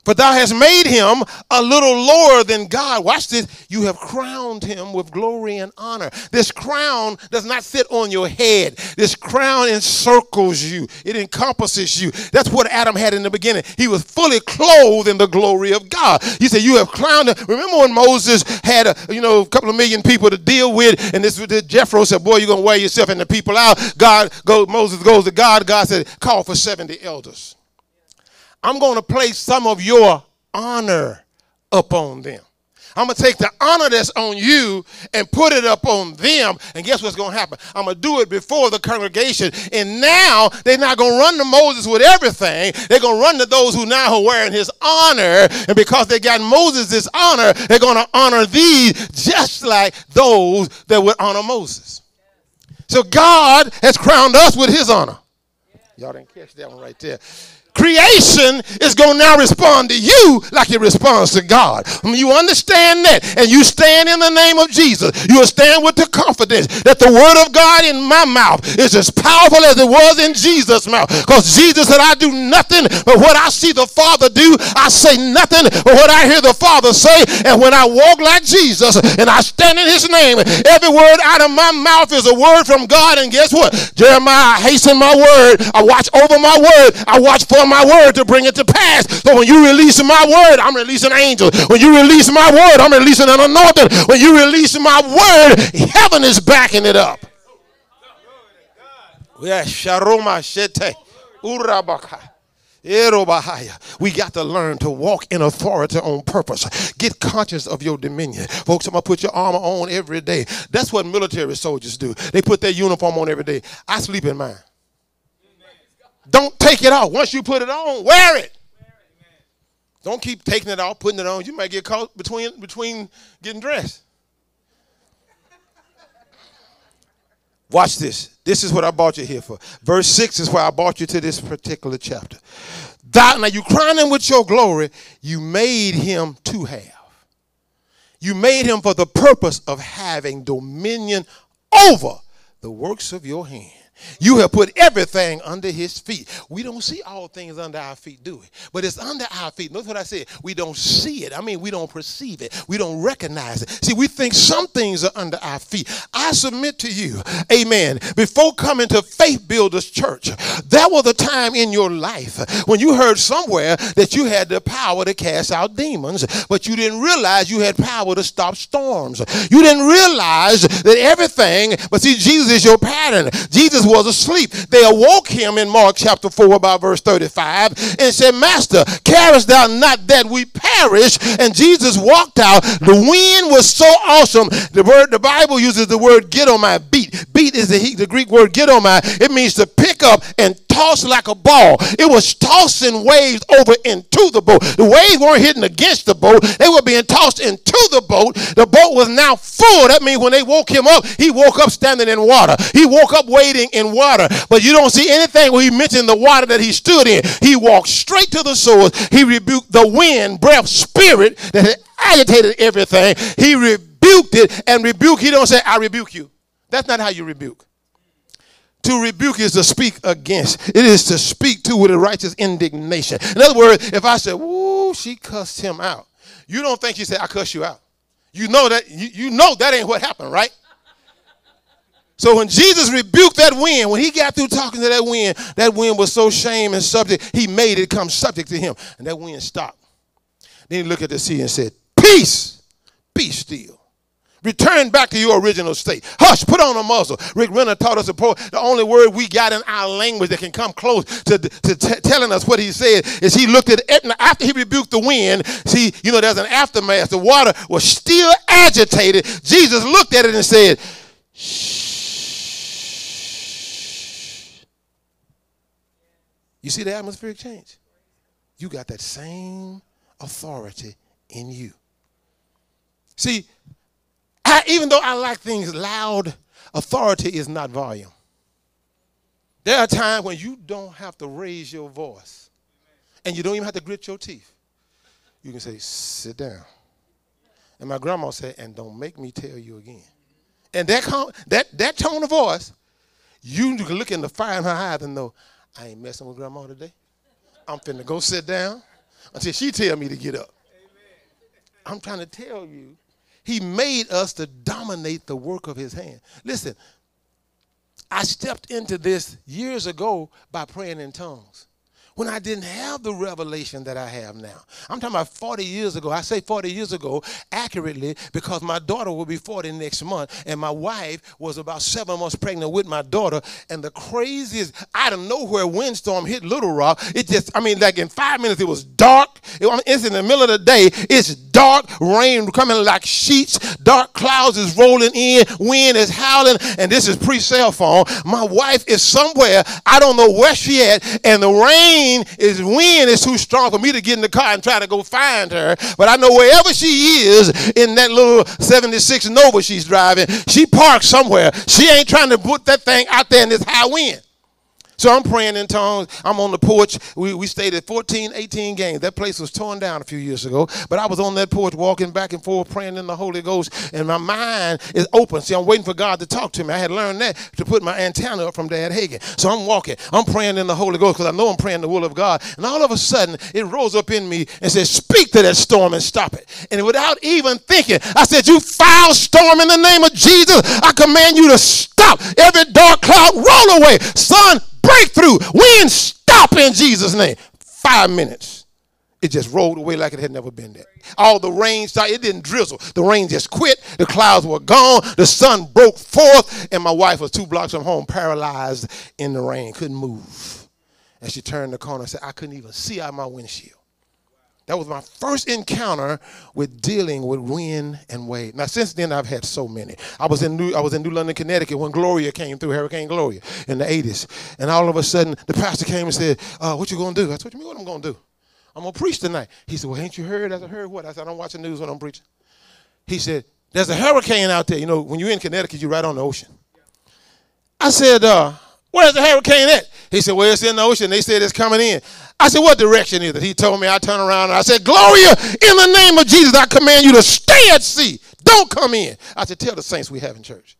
But thou hast made him a little lower than God. Watch this. You have crowned him with glory and honor. This crown does not sit on your head. This crown encircles you. It encompasses you. That's what Adam had in the beginning. He was fully clothed in the glory of God. He said, you have crowned him. Remember when Moses had a couple of million people to deal with, and this Jethro said, boy, you're going to wear yourself and the people out. Moses goes to God. God said, call for 70 elders. I'm going to place some of your honor upon them. I'm going to take the honor that's on you and put it upon them. And guess what's going to happen? I'm going to do it before the congregation. And now they're not going to run to Moses with everything. They're going to run to those who now are wearing his honor. And because they got Moses' this honor, they're going to honor thee just like those that would honor Moses. So God has crowned us with his honor. Y'all didn't catch that one right there. Creation is going to now respond to you like it responds to God. I mean, you understand that, and you stand in the name of Jesus. You will stand with the confidence that the word of God in my mouth is as powerful as it was in Jesus' mouth. Because Jesus said, I do nothing but what I see the Father do. I say nothing but what I hear the Father say. And when I walk like Jesus and I stand in his name, every word out of my mouth is a word from God. And guess what? Jeremiah, I hasten my word. I watch over my word. I watch for my word to bring it to pass. So when you release my word, I'm releasing angels. When you release my word, I'm releasing an anointing. When you release my word, heaven is backing it up. We got to learn to walk in authority on purpose. Get conscious of your dominion. Folks, I'm going to put your armor on every day. That's what military soldiers do. They put their uniform on every day. I sleep in mine. Don't take it off. Once you put it on, wear it. Don't keep taking it off, putting it on. You might get caught between getting dressed. Watch this. This is what I brought you here for. Verse 6 is why I brought you to this particular chapter. Now you crowned him with your glory. You made him to have. You made him for the purpose of having dominion over the works of your hand. You have put everything under his feet. We don't see all things under our feet, do we? But it's under our feet. Notice what I said. We don't see it. I mean, we don't perceive it. We don't recognize it. See, we think some things are under our feet. I submit to you, amen, before coming to Faith Builders Church, there was a time in your life when you heard somewhere that you had the power to cast out demons, but you didn't realize you had power to stop storms. You didn't realize that everything, but see, Jesus is your pattern. Jesus was asleep. They awoke him in Mark chapter 4 about verse 35 and said, Master, carest thou not that we perish? And Jesus walked out. The wind was so awesome. The Bible uses the word gidomai, beat. Beat is the Greek word gidomai. It means to pick up and tossed like a ball. It was tossing waves over into the boat. The waves weren't hitting against the boat. They were being tossed into the boat. The boat was now full. That means when they woke him up, he woke up standing in water. He woke up wading in water. But you don't see anything where he mentioned the water that he stood in. He walked straight to the source. He rebuked the wind, breath, spirit that had agitated everything. He rebuked it and rebuked. He don't say, I rebuke you. That's not how you rebuke. To rebuke is to speak against. It is to speak to with a righteous indignation. In other words, if I said, "Woo, she cussed him out," you don't think she said, "I cuss you out." You know that you know that ain't what happened, right? So when Jesus rebuked that wind, when he got through talking to that wind was so shame and subject, he made it come subject to him, and that wind stopped. Then he looked at the sea and said, "Peace, be still. Return back to your original state. Hush, put on a muzzle." Rick Renner taught us the only word we got in our language that can come close to telling us what he said is he looked at it. After he rebuked the wind, see, you know, there's an aftermath. The water was still agitated. Jesus looked at it and said, "Shh." You see the atmospheric change? You got that same authority in you. See, even though I like things loud, authority is not volume. There are times when you don't have to raise your voice and you don't even have to grit your teeth. You can say, "Sit down." And my grandma said, "And don't make me tell you again." And that tone of voice, You can look in the fire in her eyes and know, I ain't messing with grandma today. I'm finna go sit down until she tell me to get up. Amen. I'm trying to tell you, he made us to dominate the work of his hand. Listen, I stepped into this years ago by praying in tongues when I didn't have the revelation that I have now. I'm talking about 40 years ago. I say 40 years ago accurately because my daughter will be 40 next month, and my wife was about 7 months pregnant with my daughter, and the craziest out of nowhere windstorm hit Little Rock. It just, I mean, like in 5 minutes, it was dark. It's in the middle of the day. It's dark, rain coming like sheets, dark clouds is rolling in, wind is howling, and this is pre-cell phone. My wife is somewhere. I don't know where she at, and the rain is wind is too strong for me to get in the car and try to go find her, but I know wherever she is in that little 76 Nova she's driving, she parked somewhere. She ain't trying to put that thing out there in this high wind. So I'm praying in tongues. I'm on the porch. We stayed at 18 Games. That place was torn down a few years ago, but I was on that porch walking back and forth praying in the Holy Ghost, and my mind is open. See, I'm waiting for God to talk to me. I had learned that to put my antenna up from Dad Hagan. So I'm walking. I'm praying in the Holy Ghost because I know I'm praying the will of God. And all of a sudden, it rose up in me and said, speak to that storm and stop it. And without even thinking, I said, you foul storm, in the name of Jesus, I command you to stop. Every dark cloud, roll away. Sun, breakthrough. Wind, stop in Jesus' name. 5 minutes. It just rolled away like it had never been there. All the rain started. It didn't drizzle. The rain just quit. The clouds were gone. The sun broke forth. And my wife was 2 blocks from home, paralyzed in the rain. Couldn't move. And she turned the corner and said, I couldn't even see out my windshield. That was my first encounter with dealing with wind and wave. Now, since then, I've had so many. I was in New London, Connecticut when Gloria came through, Hurricane Gloria in the 80s. And all of a sudden, the pastor came and said, what you going to do? I said, what you mean what I'm going to do? I'm going to preach tonight. He said, well, ain't you heard? I said, heard what? I said, I don't watch the news when I'm preaching. He said, there's a hurricane out there. You know, when you're in Connecticut, you're right on the ocean. I said, where's the hurricane at? He said, well, it's in the ocean. They said it's coming in. I said, what direction is it? He told me. I turned around and I said, Gloria, in the name of Jesus, I command you to stay at sea. Don't come in. I said, tell the saints we have in church.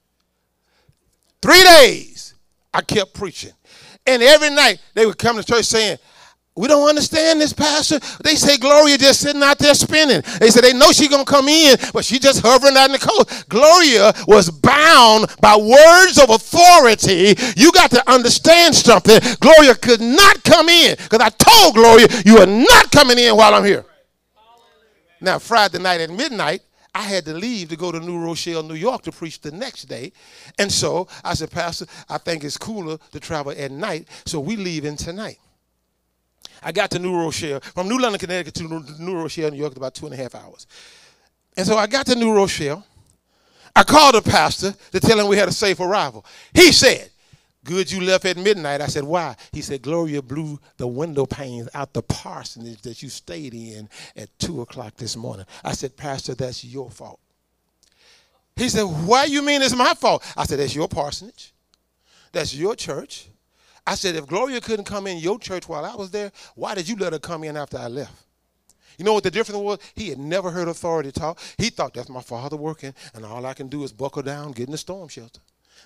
3 days I kept preaching. And every night they would come to church saying, we don't understand this, Pastor. They say Gloria just sitting out there spinning. They said they know she's going to come in, but she's just hovering out in the coast. Gloria was bound by words of authority. You got to understand something. Gloria could not come in because I told Gloria, you are not coming in while I'm here. Now, Friday night at midnight, I had to leave to go to New Rochelle, New York to preach the next day. And so I said, Pastor, I think it's cooler to travel at night, so we leaving tonight. I got to New Rochelle. From New London, Connecticut to New Rochelle, New York, it's about 2.5 hours. And so I got to New Rochelle. I called the pastor to tell him we had a safe arrival. He said, good, you left at midnight. I said, why? He said, Gloria blew the window panes out the parsonage that you stayed in at 2 o'clock this morning. I said, Pastor, that's your fault. He said, why you mean it's my fault? I said, that's your parsonage. That's your church. I said, if Gloria couldn't come in your church while I was there, why did you let her come in after I left? You know what the difference was? He had never heard authority talk. He thought, that's my father working, and all I can do is buckle down, get in the storm shelter.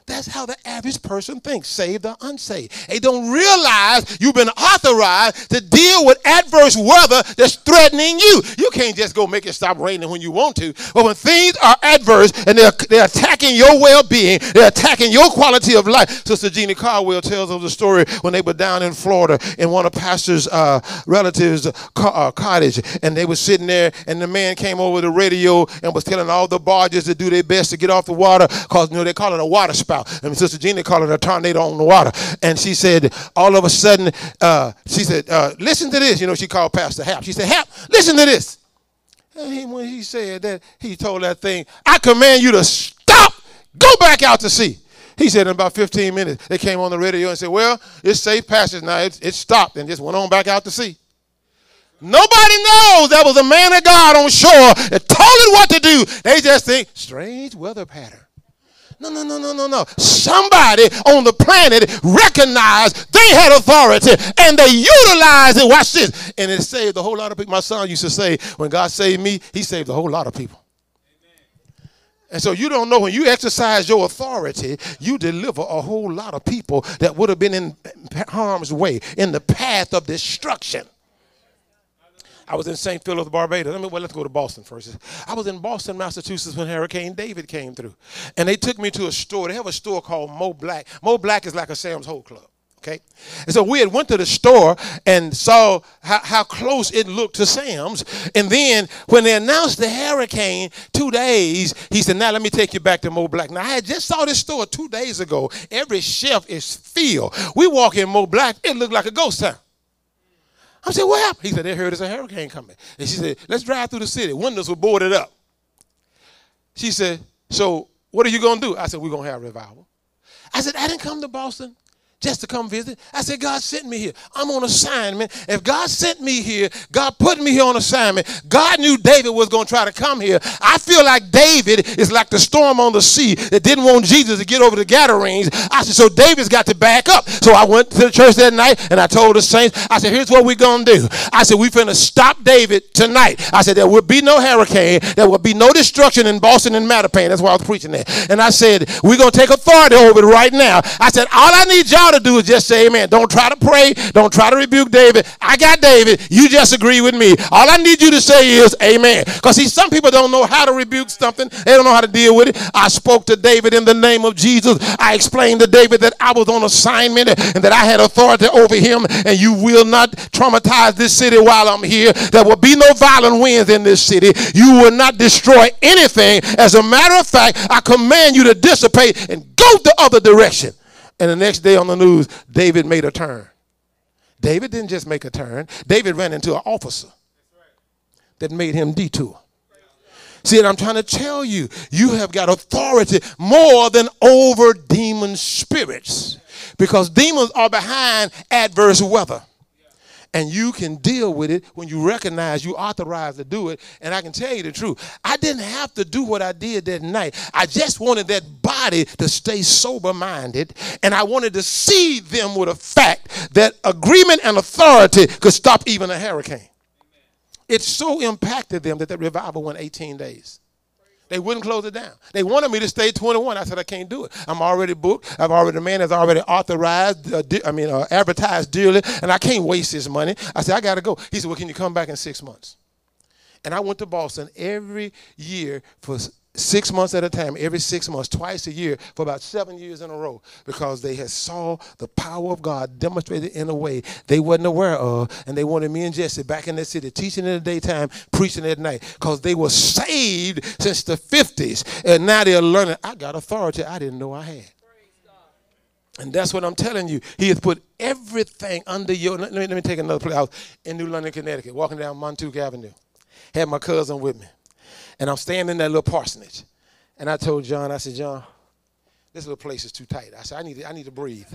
That's how the average person thinks, saved or unsaved. They don't realize you've been authorized to deal with adverse weather that's threatening you. You can't just go make it stop raining when you want to. But when things are adverse and they're attacking your well-being, they're attacking your quality of life. Sister Jeannie Caldwell tells us the story when they were down in Florida in one of Pastor's relatives' cottage, and they were sitting there, and the man came over the radio and was telling all the barges to do their best to get off the water because, you know, they call it a water spout. And Sister Gina called it a tornado on the water. And she said, all of a sudden, listen to this. You know, she called Pastor Hap. She said, Hap, listen to this. And when he said that, he told that thing, I command you to stop, go back out to sea. He said in about 15 minutes, they came on the radio and said, well, it's safe passage now. It stopped and just went on back out to sea. Nobody knows that was a man of God on shore that told it what to do. They just think, strange weather pattern. No. Somebody on the planet recognized they had authority and they utilized it. Watch this. And it saved a whole lot of people. My son used to say, when God saved me, he saved a whole lot of people. Amen. And so you don't know, when you exercise your authority, you deliver a whole lot of people that would have been in harm's way, in the path of destruction. I was in St. Philip, Barbados. Let's go to Boston first. I was in Boston, Massachusetts when Hurricane David came through. And they took me to a store. They have a store called Mo Black. Mo Black is like a Sam's Hole Club. Okay? And so we had went to the store and saw how close it looked to Sam's. And then when they announced the hurricane 2 days, he said, now let me take you back to Mo Black. Now I had just saw this store 2 days ago. Every shelf is filled. We walk in Mo Black. It looked like a ghost town. I said, what happened? He said, they heard there's a hurricane coming. And she said, let's drive through the city. Windows were boarded up. She said, so what are you going to do? I said, we're going to have a revival. I said, I didn't come to Boston just to come visit. I said, God sent me here. I'm on assignment. If God sent me here, God put me here on assignment. God knew David was going to try to come here. I feel like David is like the storm on the sea that didn't want Jesus to get over the Gadarenes. I said, so David's got to back up. So I went to the church that night and I told the saints, I said, here's what we're going to do. I said, we're finna stop David tonight. I said, there will be no hurricane. There will be no destruction in Boston and Mattapan. That's why I was preaching there. And I said, we're going to take authority over it right now. I said, all I need y'all to do is just say amen. Don't try to pray. Don't try to rebuke David. I got David. You just agree with me. All I need you to say is amen. Because see, some people don't know how to rebuke something. They don't know how to deal with it. I spoke to David in the name of Jesus. I explained to David that I was on assignment and that I had authority over him, and you will not traumatize this city while I'm here. There will be no violent winds in this city. You will not destroy anything. As a matter of fact, I command you to dissipate and go the other direction. And the next day on the news, David made a turn. David didn't just make a turn. David ran into an officer that made him detour. See, and I'm trying to tell you, you have got authority more than over demon spirits, because demons are behind adverse weather. And you can deal with it when you recognize you authorized to do it. And I can tell you the truth. I didn't have to do what I did that night. I just wanted that body to stay sober-minded. And I wanted to see them with a fact that agreement and authority could stop even a hurricane. It so impacted them that the revival went 18 days. They wouldn't close it down. They wanted me to stay 21. I said, I can't do it. I'm already booked. The man has already authorized, advertised dearly, and I can't waste his money. I said, I got to go. He said, well, can you come back in 6 months? And I went to Boston every year for 6 months at a time, every 6 months, twice a year for about 7 years in a row, because they had saw the power of God demonstrated in a way they wasn't aware of, and they wanted me and Jesse back in that city teaching in the daytime, preaching at night, because they were saved since the 50s, and now they're learning, I got authority I didn't know I had. And that's what I'm telling you. He has put everything under your, let me take another place. I was in New London, Connecticut, walking down Montauk Avenue. Had my cousin with me. And I'm standing in that little parsonage. And I told John, I said, John, this little place is too tight. I said, I need to breathe.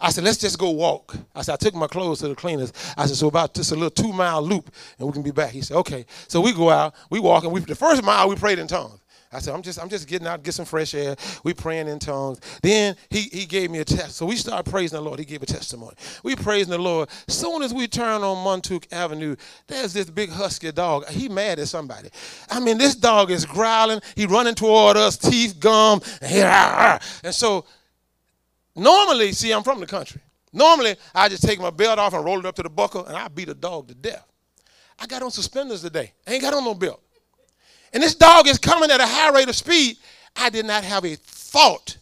I said, let's just go walk. I said, I took my clothes to the cleaners. I said, so about just a little 2-mile loop and we can be back. He said, okay. So we go out, we walk, and the first mile we prayed in tongues. I said, I'm just getting out, get some fresh air. We praying in tongues. Then he gave me a test. So we started praising the Lord. He gave a testimony. We praising the Lord. Soon as we turn on Montauk Avenue, there's this big husky dog. He mad at somebody. I mean, this dog is growling. He running toward us, teeth, gum. And so normally, see, I'm from the country. Normally, I just take my belt off and roll it up to the buckle, and I beat a dog to death. I got on suspenders today. I ain't got on no belt. And this dog is coming at a high rate of speed. I did not have a thought.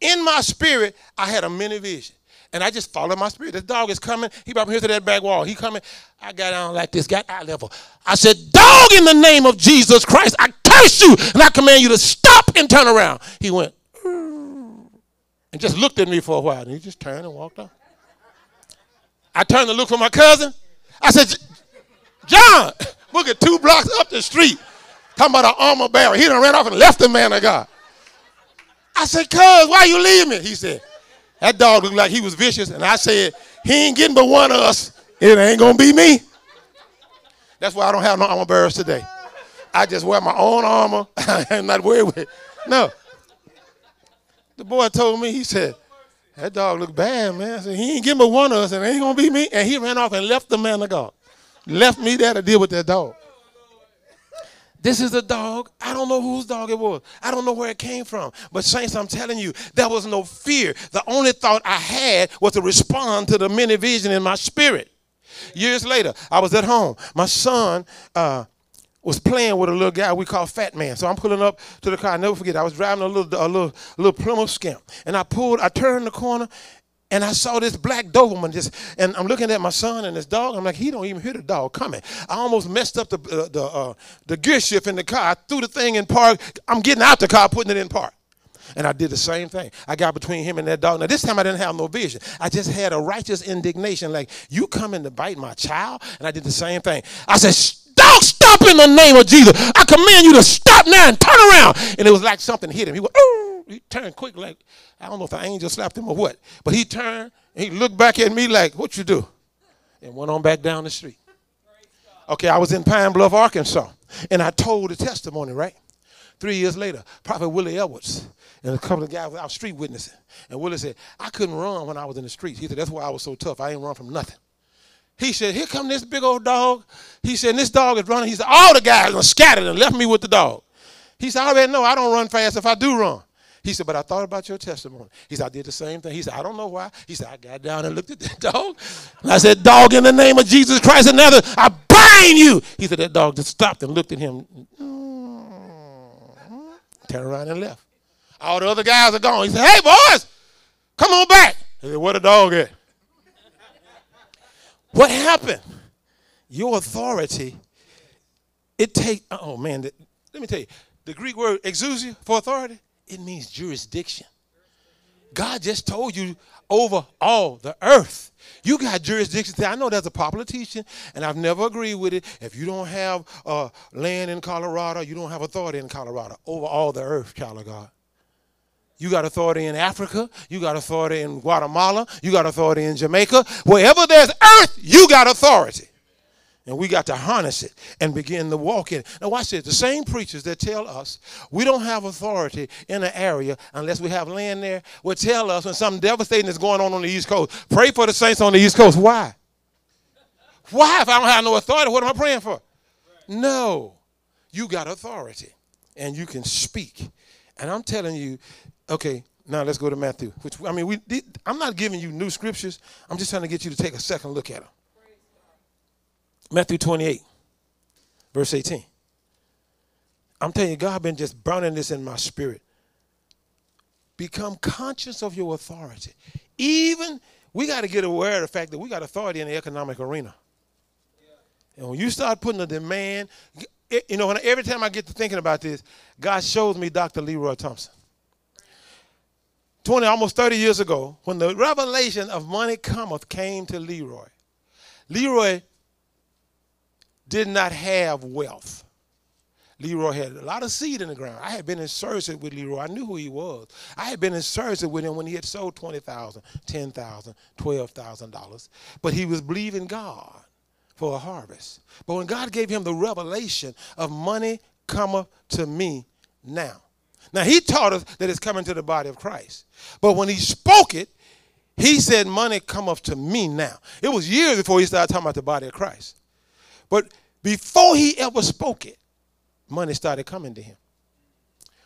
In my spirit, I had a mini vision. And I just followed my spirit. This dog is coming. He brought me here to that back wall. He coming. I got down like this, got eye level. I said, dog, in the name of Jesus Christ, I curse you. And I command you to stop and turn around. He went, and just looked at me for a while. And he just turned and walked off. I turned to look for my cousin. I said, John, look at 2 blocks up the street. Talking about an armor bearer. He done ran off and left the man of God. I said, cuz, why you leave me? He said, that dog looked like he was vicious. And I said, he ain't getting but one of us. It ain't going to be me. That's why I don't have no armor bearers today. I just wear my own armor. I'm not worried with it. No. The boy told me, he said, that dog looked bad, man. I said, he ain't getting but one of us. And it ain't going to be me. And he ran off and left the man of God. Left me there to deal with that dog. This is the dog. I don't know whose dog it was. I don't know where it came from. But saints, I'm telling you, there was no fear. The only thought I had was to respond to the mini vision in my spirit. Years later, I was at home. My son was playing with a little guy we call Fat Man. So I'm pulling up to the car. I'll never forget. I was driving a little Plymouth Scamp. And I turned the corner, and I saw this black Doberman and I'm looking at my son and this dog. I'm like, he don't even hear the dog coming. I almost messed up the gear shift in the car. I threw the thing in park. I'm getting out the car, putting it in park. And I did the same thing. I got between him and that dog. Now, this time I didn't have no vision. I just had a righteous indignation, like, you coming to bite my child? And I did the same thing. I said, dog, stop in the name of Jesus. I command you to stop now and turn around. And it was like something hit him. He went, ooh. He turned quick, like, I don't know if the angel slapped him or what. But he turned, and he looked back at me like, what you do? And went on back down the street. Okay, I was in Pine Bluff, Arkansas. And I told the testimony, right? 3 years later, Prophet Willie Edwards and a couple of guys were out street witnessing. And Willie said, I couldn't run when I was in the streets. He said, that's why I was so tough. I ain't run from nothing. He said, here come this big old dog. He said, this dog is running. He said, all the guys are scattered and left me with the dog. He said, I already know I don't run fast if I do run. He said, but I thought about your testimony. He said, I did the same thing. He said, I don't know why. He said, I got down and looked at that dog. And I said, dog, in the name of Jesus Christ and another, I bind you. He said, that dog just stopped and looked at him. Turned around and left. All the other guys are gone. He said, hey, boys, come on back. He said, where the dog at? What happened? Your authority, it takes, oh, man, let me tell you. The Greek word exousia for authority, it means jurisdiction. God just told you over all the earth. You got jurisdiction. I know that's a popular teaching, and I've never agreed with it. If you don't have land in Colorado, you don't have authority in Colorado. Over all the earth, child of God. You got authority in Africa. You got authority in Guatemala. You got authority in Jamaica. Wherever there's earth, you got authority. And we got to harness it and begin to walk in it. Now watch this. The same preachers that tell us we don't have authority in an area unless we have land there will tell us when something devastating is going on the East Coast, pray for the saints on the East Coast. Why? Why? If I don't have no authority, what am I praying for? No. You got authority and you can speak. And I'm telling you, okay, now let's go to Matthew. I'm not giving you new scriptures. I'm just trying to get you to take a second look at them. Matthew 28, verse 18. I'm telling you, God been just burning this in my spirit. Become conscious of your authority. Even, we got to get aware of the fact that we got authority in the economic arena. Yeah. And when you start putting a demand, you know, every time I get to thinking about this, God shows me Dr. Leroy Thompson. almost 30 years ago, when the revelation of money cometh came to Leroy, Leroy did not have wealth. Leroy had a lot of seed in the ground. I had been in service with Leroy. I knew who he was. I had been in service with him when he had sold $20,000, $10,000, $12,000. But he was believing God for a harvest. But when God gave him the revelation of money cometh to me now. Now, he taught us that it's coming to the body of Christ. But when he spoke it, he said money cometh to me now. It was years before he started talking about the body of Christ. But before he ever spoke it, money started coming to him.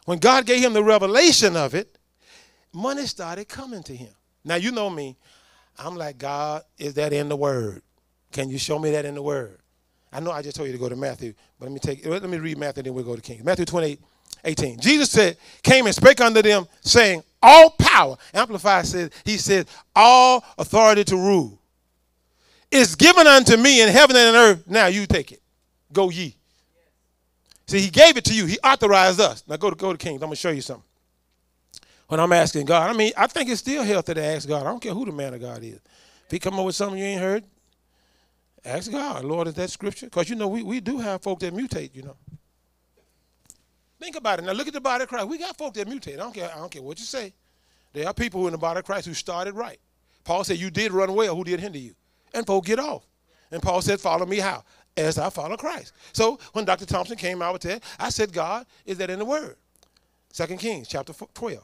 When God gave him the revelation of it, money started coming to him. Now, you know me. I'm like, God, is that in the word? Can you show me that in the word? I know I just told you to go to Matthew, but let me read Matthew, then we'll go to Kings. Matthew 28, 18. Jesus said, came and spake unto them, saying, all power. Amplified says, he said, all authority to rule is given unto me in heaven and in earth. Now you take it. Go ye. See, he gave it to you. He authorized us. Now go to Kings. I'm going to show you something. When I'm asking God, I think it's still healthy to ask God. I don't care who the man of God is. If he come up with something you ain't heard, ask God, Lord, is that scripture? Because, you know, we do have folk that mutate, you know. Think about it. Now look at the body of Christ. We got folk that mutate. I don't care what you say. There are people who in the body of Christ who started right. Paul said, you did run well. Who did hinder you? And folk get off. And Paul said, follow me how? As I follow Christ. So when Dr. Thompson came out with that, I said, God, is that in the word? 2 Kings chapter 12.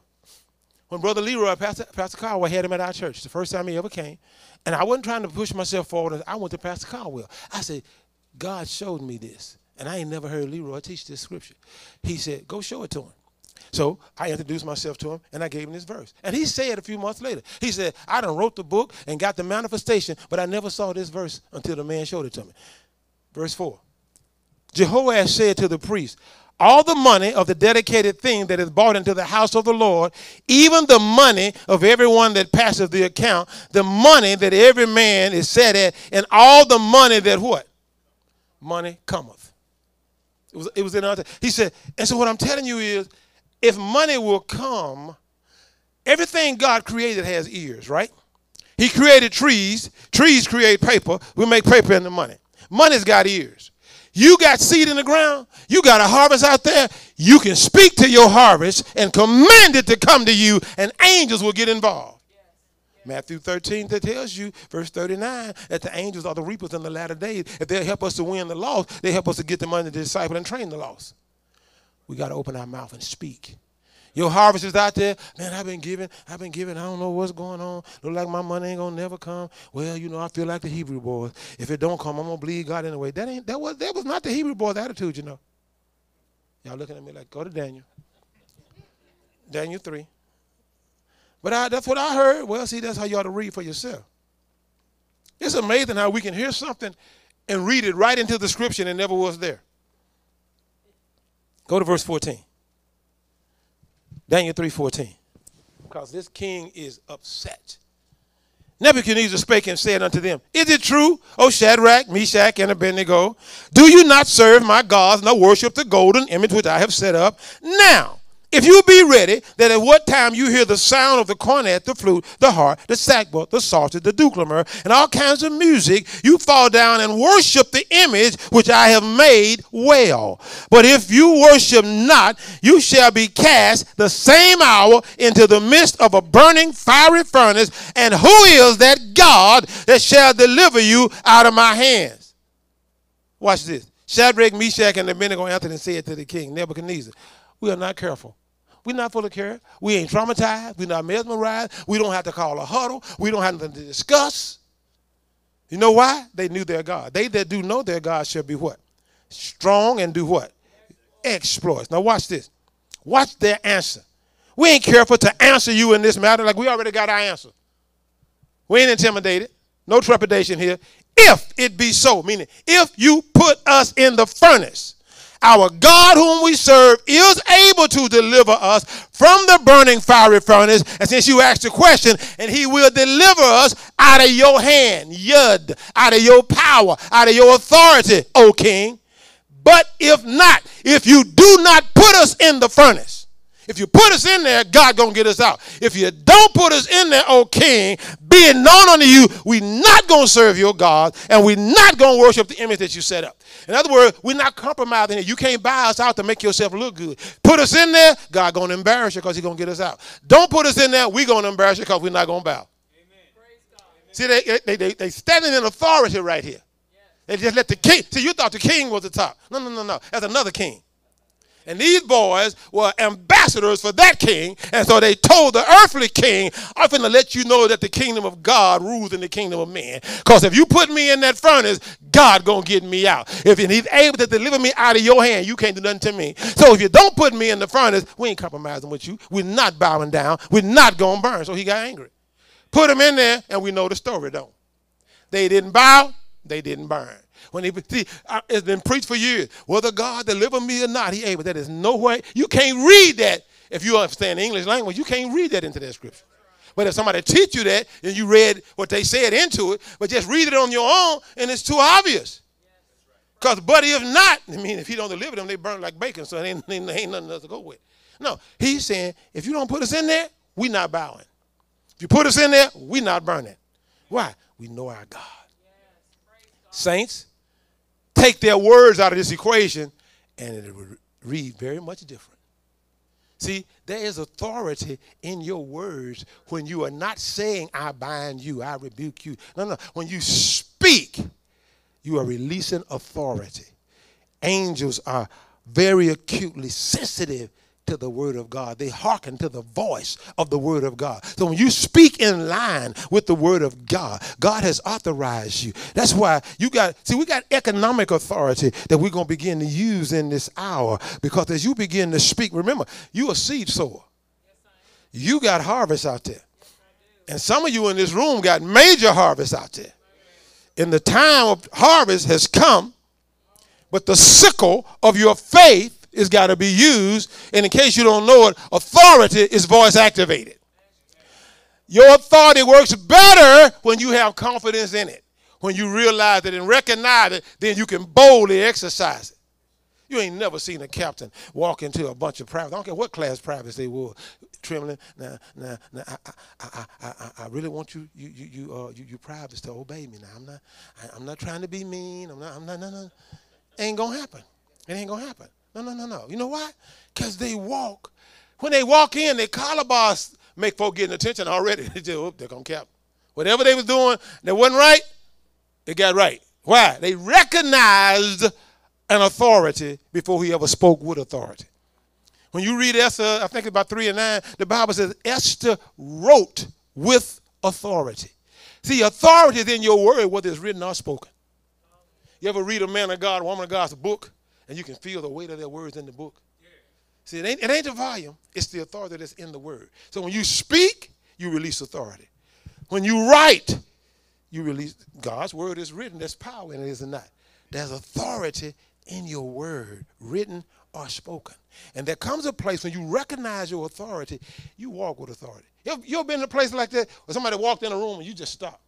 When Brother Leroy, Pastor Caldwell had him at our church, the first time he ever came, and I wasn't trying to push myself forward. I went to Pastor Caldwell. I said, God showed me this. And I ain't never heard Leroy teach this scripture. He said, go show it to him. So I introduced myself to him, and I gave him this verse. And he said a few months later, he said, I done wrote the book and got the manifestation, but I never saw this verse until the man showed it to me. Verse 4, Jehoash said to the priest, all the money of the dedicated thing that is brought into the house of the Lord, even the money of everyone that passes the account, the money that every man is set at, and all the money that what? Money cometh. It was another. He said, and so what I'm telling you is, if money will come, everything God created has ears, right? He created trees. Trees create paper. We make paper into money. Money's got ears. You got seed in the ground. You got a harvest out there. You can speak to your harvest and command it to come to you, and angels will get involved. Matthew 13 that tells you, verse 39, that the angels are the reapers in the latter days. If they'll help us to win the lost, they help us to get the money to disciple and train the lost. We got to open our mouth and speak. Your harvest is out there. Man, I've been giving. I don't know what's going on. Look like my money ain't going to never come. Well, you know, I feel like the Hebrew boys. If it don't come, I'm going to believe God anyway. That was not the Hebrew boys' attitude, you know. Y'all looking at me like, go to Daniel. Daniel 3. But that's what I heard. Well, see, that's how you ought to read for yourself. It's amazing how we can hear something and read it right into the scripture and it never was there. Go to verse 14. Daniel 3:14. Because this king is upset. Nebuchadnezzar spake and said unto them, is it true, O Shadrach, Meshach, and Abednego, do you not serve my gods, nor worship the golden image which I have set up? Now, if you be ready, that at what time you hear the sound of the cornet, the flute, the harp, the sackbut, the psalter, the dulcimer, and all kinds of music, you fall down and worship the image which I have made well. But if you worship not, you shall be cast the same hour into the midst of a burning fiery furnace. And who is that God that shall deliver you out of my hands? Watch this. Shadrach, Meshach, and Abednego answered and said to the king, Nebuchadnezzar, we are not careful. We're not full of care. We ain't traumatized. We're not mesmerized. We don't have to call a huddle. We don't have nothing to discuss. You know why? They knew their God. They that do know their God shall be what? Strong and do what? Exploits. Now watch this. Watch their answer. We ain't careful to answer you in this matter, like we already got our answer. We ain't intimidated. No trepidation here. If it be so, meaning if you put us in the furnace, our God whom we serve is able to deliver us from the burning fiery furnace. And since you asked the question, and he will deliver us out of your hand, yud, out of your power, out of your authority, O king. But if not, if you do not put us in the furnace, if you put us in there, God going to get us out. If you don't put us in there, O king, being known unto you, we not going to serve your God, and we not going to worship the image that you set up. In other words, we're not compromising it. You can't buy us out to make yourself look good. Put us in there, God going to embarrass you because he's going to get us out. Don't put us in there, we're going to embarrass you because we're not going to bow. Amen. Praise God. See, they standing in authority right here. Yes. They just let the king. See, you thought the king was the top. No. That's another king. And these boys were ambassadors for that king. And so they told the earthly king, I'm going to let you know that the kingdom of God rules in the kingdom of men. Because if you put me in that furnace, God going to get me out. If he's able to deliver me out of your hand, you can't do nothing to me. So if you don't put me in the furnace, we ain't compromising with you. We're not bowing down. We're not going to burn. So he got angry. Put him in there, and we know the story, don't. They didn't bow. They didn't burn. When it's been preached for years, whether God deliver me or not, he able. That is no way. You can't read that if you understand the English language. You can't read that into that scripture. But if somebody teach you that and you read what they said into it, but just read it on your own and it's too obvious. Because, buddy, if not, I mean, if he don't deliver them, they burn like bacon, so it ain't nothing else to go with. No, he's saying, if you don't put us in there, we not bowing. If you put us in there, we not burning. Why? We know our God. Saints, take their words out of this equation, and it will read very much different. See, there is authority in your words when you are not saying, I bind you, I rebuke you. No. When you speak, you are releasing authority. Angels are very acutely sensitive to the word of God. They hearken to the voice of the word of God. So when you speak in line with the word of God, God has authorized you. That's why you got, see, we got economic authority that we're going to begin to use in this hour, because as you begin to speak, remember, you're a seed sower. You got harvest out there. And some of you in this room got major harvest out there. And the time of harvest has come, but the sickle of your faith is got to be used. And in case you don't know it, authority is voice activated. Your authority works better when you have confidence in it. When you realize it and recognize it, then you can boldly exercise it. You ain't never seen a captain walk into a bunch of privates. I don't care what class privates they were, trembling. Now, I really want you privates to obey me. Now, I'm not trying to be mean. No. Ain't gonna happen. It ain't gonna happen. No. You know why? Because they walk. When they walk in, their collarbars make folk getting attention already. They just, oh, they're going to cap. Whatever they was doing that wasn't right, it got right. Why? They recognized an authority before he ever spoke with authority. When you read Esther, I think about 3 and 9, the Bible says Esther wrote with authority. See, authority is in your word, whether it's written or spoken. You ever read a man of God, a woman of God's book? And you can feel the weight of their words in the book. Yeah. See, it ain't the volume. It's the authority that's in the word. So when you speak, you release authority. When you write, you release. God's word is written. There's power in it, is it not? There's authority in your word, written or spoken. And there comes a place when you recognize your authority, you walk with authority. You ever been in a place like that where somebody walked in a room and you just stopped?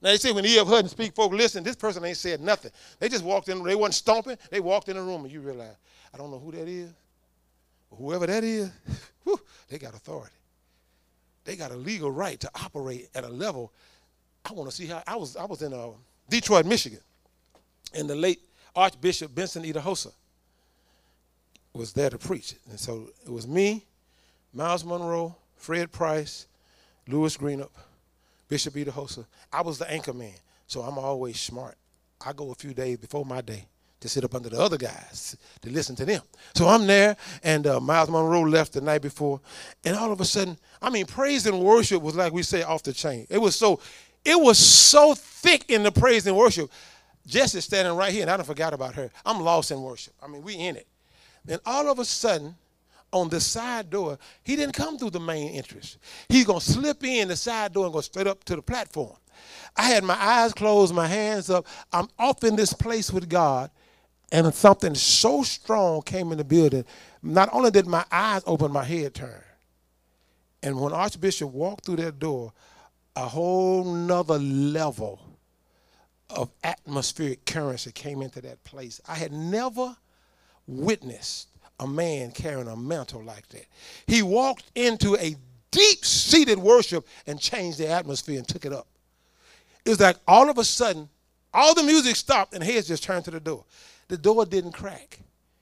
Now, they say when E.F. Hutton speak, folk listen, this person ain't said nothing. They just walked in. They wasn't stomping. They walked in the room, and you realize, I don't know who that is. But whoever that is, whew, they got authority. They got a legal right to operate at a level. I want to see how. I was in Detroit, Michigan, and the late Archbishop Benson Itahosa was there to preach. And so it was me, Miles Monroe, Fred Price, Lewis Greenup, Bishop Itahosa. I was the anchor man, so I'm always smart. I go a few days before my day to sit up under the other guys to listen to them. So I'm there, and Miles Monroe left the night before, and all of a sudden, I mean, praise and worship was, like we say, off the chain. It was so thick in the praise and worship. Jesse's standing right here, and I done forgot about her. I'm lost in worship. I mean, we in it. Then all of a sudden, on the side door, he didn't come through the main entrance. He's going to slip in the side door and go straight up to the platform. I had my eyes closed, my hands up. I'm off in this place with God, and something so strong came in the building. Not only did my eyes open, my head turned. And when Archbishop walked through that door, a whole nother level of atmospheric currency came into that place. I had never witnessed a man carrying a mantle like that. He walked into a deep-seated worship and changed the atmosphere and took it up. It was like all of a sudden, all the music stopped and heads just turned to the door. The door didn't crack.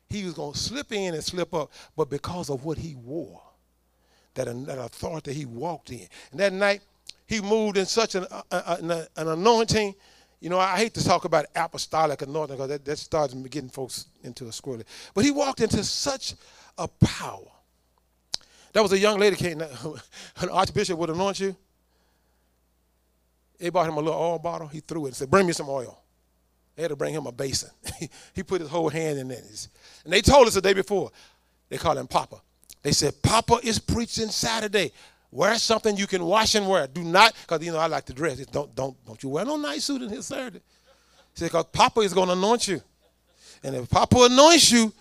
He was going to slip in and slip up, but because of what he wore, that authority he walked in. And that night, he moved in such an anointing. You know, I hate to talk about apostolic anointing because that starts getting folks into a squirrel. But he walked into such a power. That was a young lady came. An archbishop would anoint you. They bought him a little oil bottle. He threw it and said, bring me some oil. They had to bring him a basin. He put his whole hand in there. And they told us the day before. They called him Papa. They said, Papa is preaching Saturday. Wear something you can wash and wear. Do not, because, you know, I like to dress. Don't you wear no nice suit in here, sir. He said, because Papa is going to anoint you. And if Papa anoints you,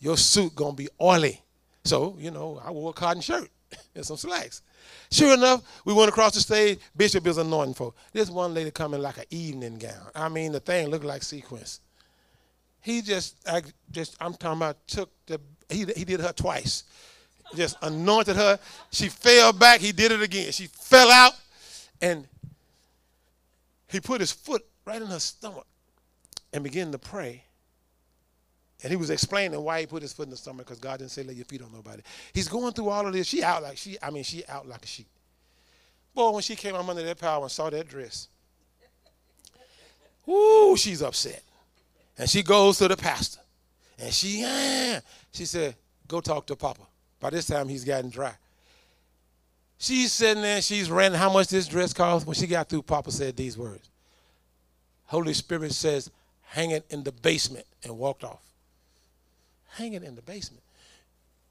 your suit going to be oily. So, you know, I wore a cotton shirt and some slacks. Sure enough, we went across the stage. Bishop is anointing folk. This one lady come in like an evening gown. I mean, the thing looked like sequins. He just, I'm talking about took the, he did her twice. Just anointed her. She fell back. He did it again. She fell out, and he put his foot right in her stomach and began to pray. And he was explaining why he put his foot in the stomach, because God didn't say lay your feet on nobody. He's going through all of this. She out like a sheep. Boy, when she came out under that power and saw that dress, ooh, she's upset. And she goes to the pastor, and she said, go talk to Papa. By this time, he's gotten dry. She's sitting there. She's ranting how much this dress cost. When she got through, Papa said these words. Holy Spirit says, hang it in the basement, and walked off. Hang it in the basement.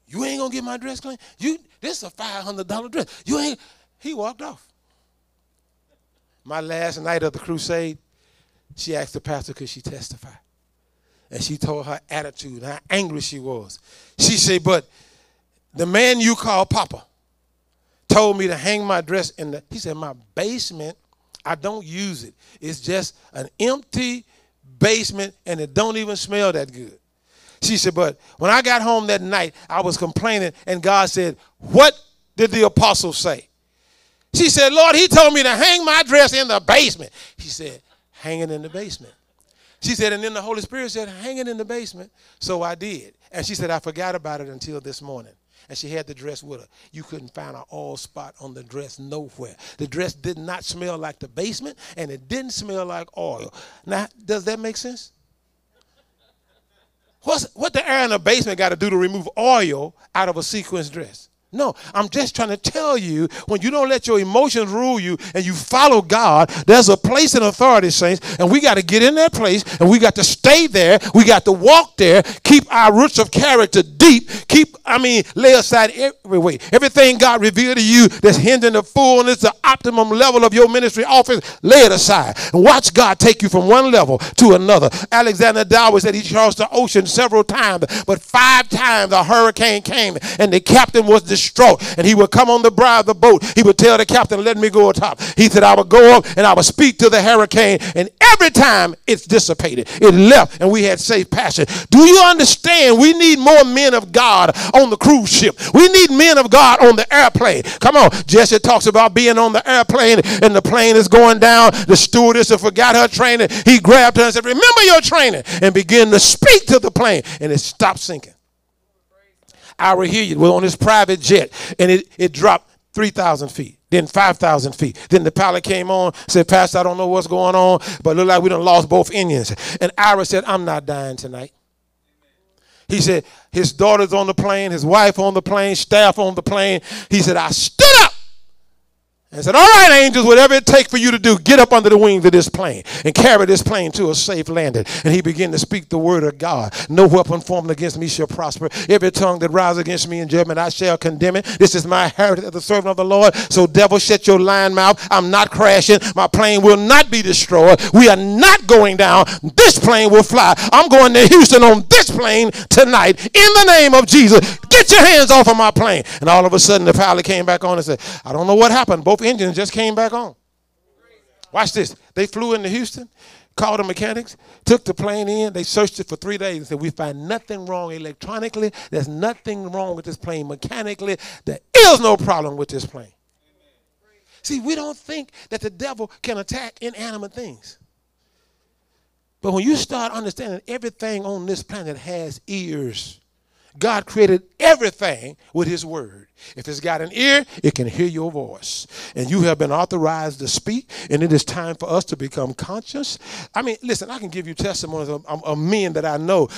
You ain't going to get my dress clean? This is a $500 dress. You ain't. He walked off. My last night of the crusade, she asked the pastor, could she testify? And she told her attitude, how angry she was. She said, but the man you call Papa told me to hang my dress in the, he said, my basement, I don't use it. It's just an empty basement, and it don't even smell that good. She said, but when I got home that night, I was complaining, and God said, what did the apostle say? She said, Lord, he told me to hang my dress in the basement. He said, hang it in the basement. She said, and then the Holy Spirit said, hang it in the basement. So I did. And she said, I forgot about it until this morning. And she had the dress with her. You couldn't find an oil spot on the dress nowhere. The dress did not smell like the basement, and it didn't smell like oil. Now, does that make sense? What the air in the basement got to do to remove oil out of a sequined dress? No, I'm just trying to tell you, when you don't let your emotions rule you and you follow God, there's a place in authority, saints, and we got to get in that place, and we got to stay there. We got to walk there, keep our roots of character deep, lay aside every weight. Everything God revealed to you that's hindering the fullness, the optimum level of your ministry office, lay it aside. And watch God take you from one level to another. Alexander Dowell said he crossed the ocean several times, but 5 times a hurricane came, and the captain was distraught, and he would come on the bow of the boat. He would tell the captain, let me go atop. He said, I would go up and I would speak to the hurricane, and every time it's dissipated, it left, and we had safe passage. Do you understand? We need more men of God on the cruise ship. We need men of God on the airplane. Come on. Jesse talks about being on the airplane, and the plane is going down. The stewardess forgot her training. He grabbed her and said, remember your training, and began to speak to the plane, and it stopped sinking. I will hear you. We're on this private jet, and it dropped 3,000 feet, then 5,000 feet. Then the pilot came on, said, Pastor, I don't know what's going on, but look like we done lost both Indians. And Ira said, I'm not dying tonight. He said, his daughter's on the plane, his wife on the plane, staff on the plane. He said, I stood up and said, all right, angels, whatever it takes for you to do, get up under the wings of this plane and carry this plane to a safe landing. And he began to speak the word of God. No weapon formed against me shall prosper. Every tongue that rises against me in judgment, I shall condemn it. This is my heritage of the servant of the Lord. So devil, shut your lying mouth. I'm not crashing. My plane will not be destroyed. We are not going down. This plane will fly. I'm going to Houston on this plane tonight in the name of Jesus. Get your hands off of my plane. And all of a sudden, the pilot came back on and said, I don't know what happened. Both engines just came back on. Watch this. They flew into Houston, called the mechanics, took the plane in. They searched it for 3 days and said, we find nothing wrong electronically. There's nothing wrong with this plane mechanically. There is no problem with this plane. See, we don't think that the devil can attack inanimate things. But when you start understanding everything on this planet has ears, God created everything with his word. If it's got an ear, it can hear your voice. And you have been authorized to speak, and it is time for us to become conscious. Listen, I can give you testimonies of men that I know.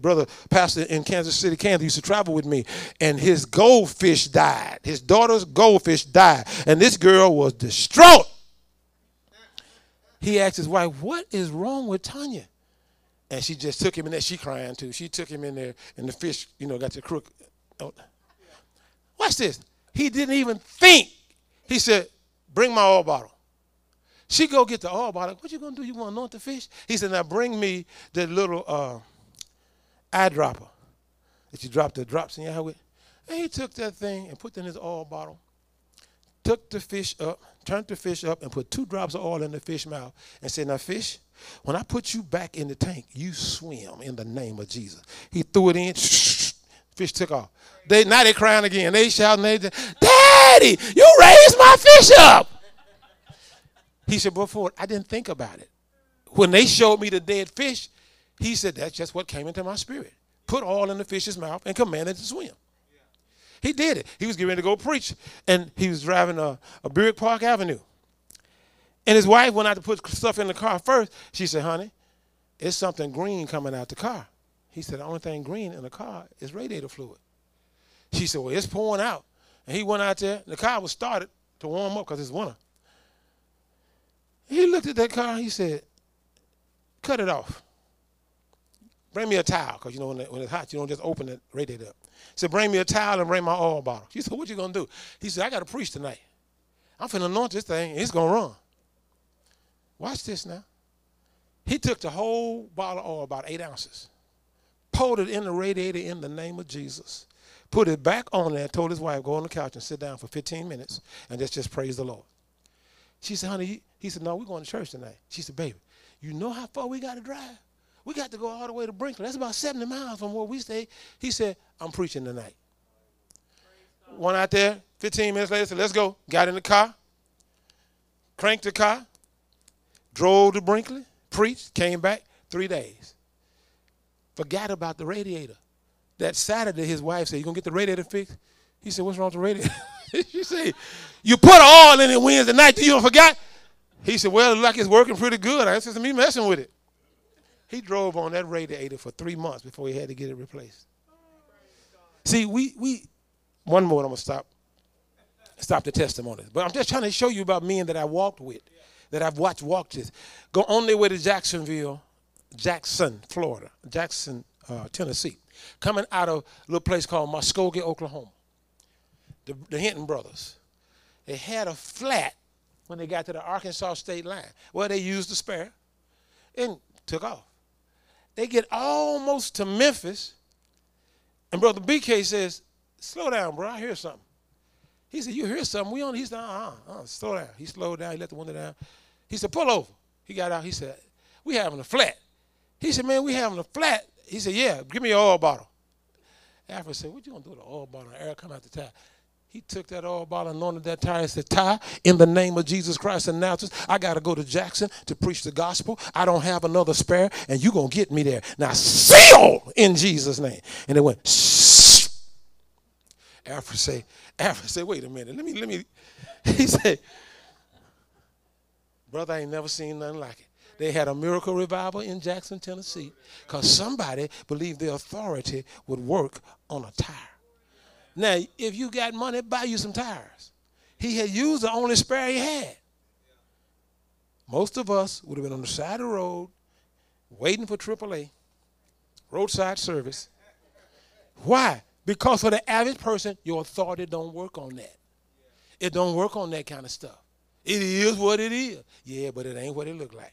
Brother Pastor in Kansas City, Kansas, used to travel with me, and his goldfish died. His daughter's goldfish died, and this girl was distraught. He asked his wife, what is wrong with Tanya? And she just took him in there. She crying, too. She took him in there, and the fish, got the crook. Oh. Watch this. He didn't even think. He said, bring my oil bottle. She go get the oil bottle. What you going to do? You want to anoint the fish? He said, now bring me the little eyedropper that you drop the drops in your eye with. And he took that thing and put it in his oil bottle, took the fish up, turned the fish up, and put 2 drops of oil in the fish mouth and said, now, fish, when I put you back in the tank, you swim in the name of Jesus. He threw it in. Fish took off. Now they crying again. They shouting. Daddy, you raised my fish up. He said, before, I didn't think about it. When they showed me the dead fish, he said, that's just what came into my spirit. Put oil in the fish's mouth and commanded it to swim. Yeah. He did it. He was getting ready to go preach. And he was driving a Buick Park Avenue. And his wife went out to put stuff in the car first. She said, honey, it's something green coming out the car. He said, the only thing green in the car is radiator fluid. She said, well, it's pouring out. And he went out there, and the car was started to warm up because it's winter. He looked at that car, he said, cut it off. Bring me a towel, because you know when it's hot, you don't just open it, radiator up. He said, bring me a towel and bring my oil bottle. She said, what you going to do? He said, I got to preach tonight. I'm finna anoint this thing, and it's going to run. Watch this now. He took the whole bottle of oil, about 8 ounces, poured it in the radiator in the name of Jesus, put it back on there, and told his wife, go on the couch and sit down for 15 minutes, and let's just praise the Lord. She said, honey, he said, no, we're going to church tonight. She said, baby, you know how far we got to drive? We got to go all the way to Brinkley. That's about 70 miles from where we stay. He said, I'm preaching tonight. Went out there, 15 minutes later, said, let's go. Got in the car, cranked the car, drove to Brinkley, preached, came back 3 days. Forgot about the radiator. That Saturday, his wife said, you going to get the radiator fixed? He said, what's wrong with the radiator? She said, you put oil in it Wednesday night, you don't forget? He said, well, it looks like it's working pretty good. I said, me messing with it. He drove on that radiator for 3 months before he had to get it replaced. See, we one more, I'm going to stop the testimonies. But I'm just trying to show you about men that I walked with, that I've watched walk this. Go on their way to Jackson, Florida, Tennessee. Coming out of a little place called Muskogee, Oklahoma. The Hinton brothers. They had a flat when they got to the Arkansas state line. Well, they used the spare and took off. They get almost to Memphis, and Brother BK says, slow down, bro, I hear something. He said, you hear something? We on? He said, slow down. He slowed down, he let the window down. He said, pull over. He got out, he said, we having a flat. He said, man, we having a flat. He said, yeah, give me your oil bottle. Alfred said, what you gonna do with the oil bottle? Air come out the tire. He took that oil bottle, anointed that tire, and said, Ty, in the name of Jesus Christ, announces, I got to go to Jackson to preach the gospel. I don't have another spare, and you're going to get me there. Now, seal in Jesus' name. And it went, shh. Alfred said, wait a minute. Let me. He said, brother, I ain't never seen nothing like it. They had a miracle revival in Jackson, Tennessee, because somebody believed the authority would work on a tire. Now, if you got money, buy you some tires. He had used the only spare he had. Most of us would have been on the side of the road waiting for AAA, roadside service. Why? Because for the average person, your authority don't work on that. It don't work on that kind of stuff. It is what it is. Yeah, but it ain't what it look like.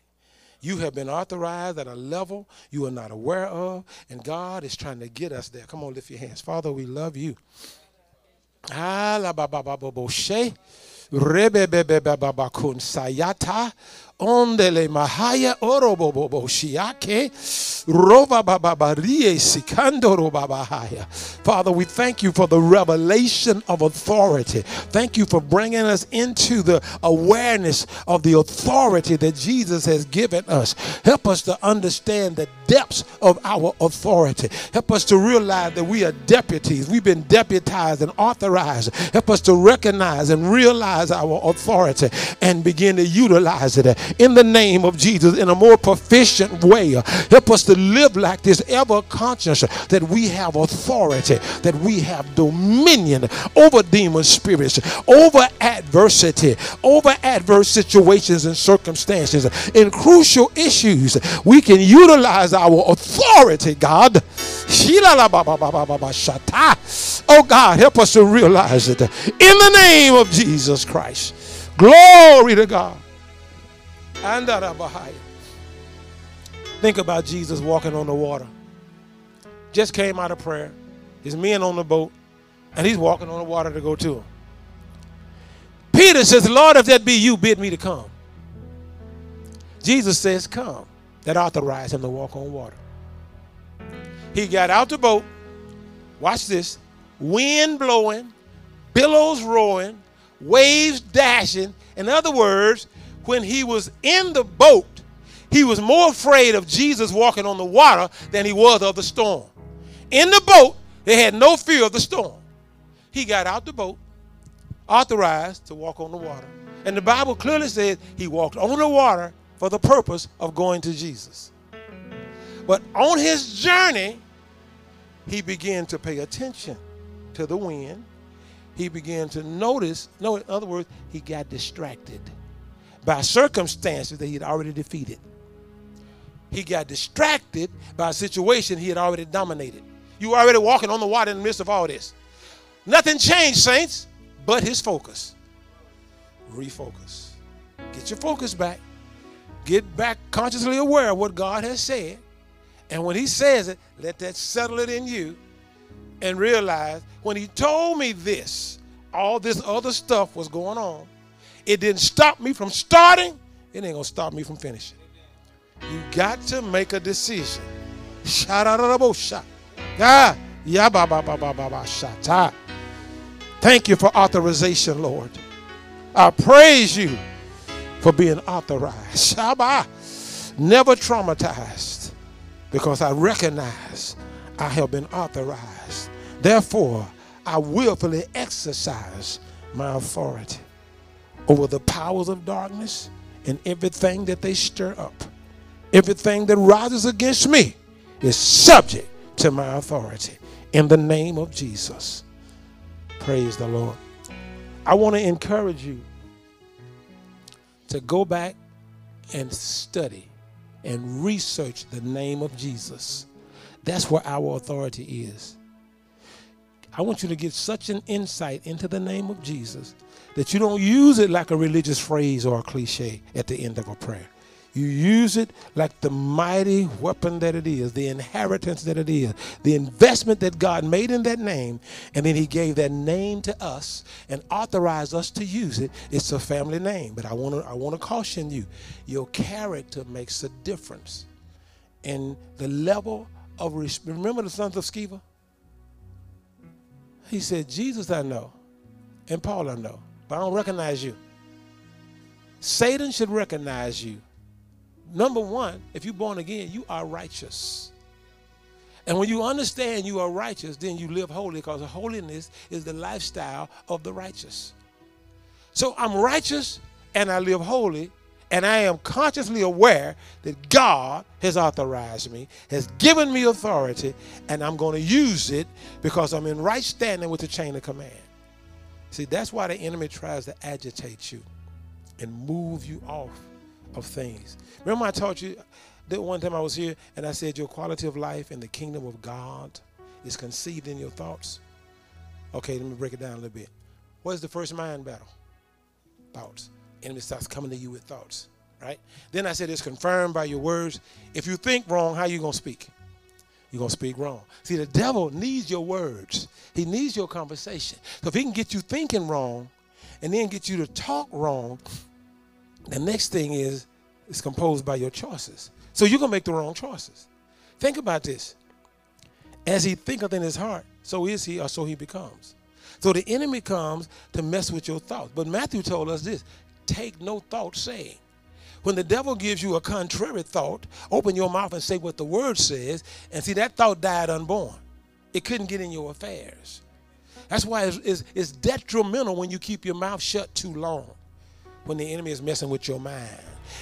You have been authorized at a level you are not aware of, and God is trying to get us there. Come on, lift your hands. Father, we love you. Ondele mahaya orobobo shiake roba bababarie sikandoro babahaya. Father, we thank you for the revelation of authority. Thank you for bringing us into the awareness of the authority that Jesus has given us. Help us to understand the depths of our authority. Help us to realize that we are deputies. We've been deputized and authorized. Help us to recognize and realize our authority and begin to utilize it in the name of Jesus in a more proficient way. Help us to live like this, ever conscious that we have authority, that we have dominion over demon spirits, over adversity, over adverse situations and circumstances. In crucial issues, we can utilize our authority, God. Oh God, help us to realize it in the name of Jesus Christ. Glory to God. And think about Jesus walking on the water. Just came out of prayer. His men on the boat, and he's walking on the water to go to him. Peter says, Lord, if that be you, bid me to come. Jesus says, come. That authorized him to walk on water. He got out the boat. Watch this. Wind blowing, billows roaring, waves dashing. In other words, when he was in the boat, he was more afraid of Jesus walking on the water than he was of the storm. In the boat, they had no fear of the storm. He got out the boat, authorized to walk on the water. And the Bible clearly says he walked on the water for the purpose of going to Jesus. But on his journey, he began to pay attention to the wind. He began to notice, no, in other words, he got distracted by circumstances that he had already defeated. He got distracted by a situation he had already dominated. You were already walking on the water in the midst of all this. Nothing changed, saints, but his focus. Refocus. Get your focus back. Get back consciously aware of what God has said. And when he says it, let that settle it in you and realize when he told me this, all this other stuff was going on. It didn't stop me from starting. It ain't going to stop me from finishing. You got to make a decision. Thank you for authorization, Lord. I praise you for being authorized. Never traumatized, because I recognize I have been authorized. Therefore, I willfully exercise my authority over the powers of darkness and everything that they stir up. Everything that rises against me is subject to my authority in the name of Jesus. Praise the Lord. I want to encourage you to go back and study and research the name of Jesus. That's where our authority is. I want you to get such an insight into the name of Jesus that you don't use it like a religious phrase or a cliche at the end of a prayer. You use it like the mighty weapon that it is, the inheritance that it is, the investment that God made in that name, and then he gave that name to us and authorized us to use it. It's a family name, but I want to caution you. Your character makes a difference in the level of respect. Remember the sons of Sceva? He said, Jesus I know, and Paul I know, but I don't recognize you. Satan should recognize you. Number one, if you're born again, you are righteous. And when you understand you are righteous, then you live holy, because holiness is the lifestyle of the righteous. So I'm righteous and I live holy, and I am consciously aware that God has authorized me, has given me authority, and I'm going to use it because I'm in right standing with the chain of command. See, that's why the enemy tries to agitate you and move you off of things. Remember I taught you that one time I was here and I said your quality of life in the kingdom of God is conceived in your thoughts. Okay, let me break it down a little bit. What is the first mind battle? Thoughts. Enemy starts coming to you with thoughts, right? Then I said it's confirmed by your words. If you think wrong, how are you going to speak? You're going to speak wrong. See, the devil needs your words. He needs your conversation. So if he can get you thinking wrong and then get you to talk wrong, the next thing is it's composed by your choices. So you're going to make the wrong choices. Think about this. As he thinketh in his heart, so is he, or so he becomes. So the enemy comes to mess with your thoughts. But Matthew told us this, take no thought saying. When the devil gives you a contrary thought, open your mouth and say what the word says. And see, that thought died unborn. It couldn't get in your affairs. That's why it's detrimental when you keep your mouth shut too long, when the enemy is messing with your mind.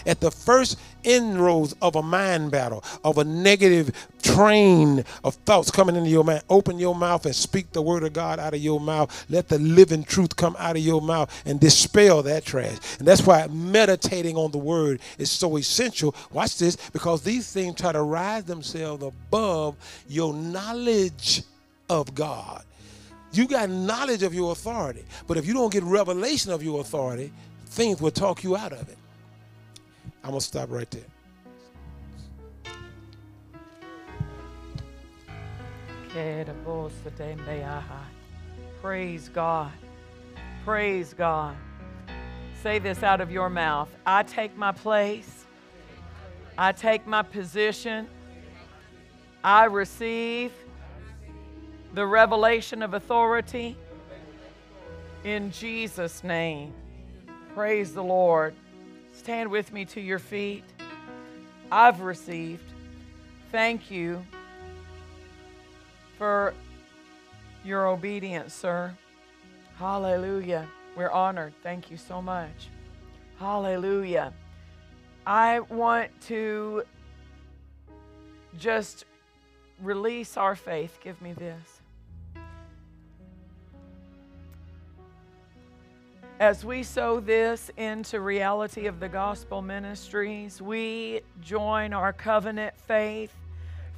At the first inroads of a mind battle, of a negative train of thoughts coming into your mind, open your mouth and speak the word of God out of your mouth. Let the living truth come out of your mouth and dispel that trash. And that's why meditating on the word is so essential. Watch this, because these things try to rise themselves above your knowledge of God. You got knowledge of your authority, but if you don't get revelation of your authority, things will talk you out of it. I'm going to stop right there. Praise God. Praise God. Say this out of your mouth. I take my place. I take my position. I receive the revelation of authority in Jesus' name. Praise the Lord. Stand with me to your feet. I've received. Thank you for your obedience, sir. Hallelujah. We're honored. Thank you so much. Hallelujah. I want to just release our faith. Give me this. As we sow this into Reality of the Gospel Ministries, we join our covenant faith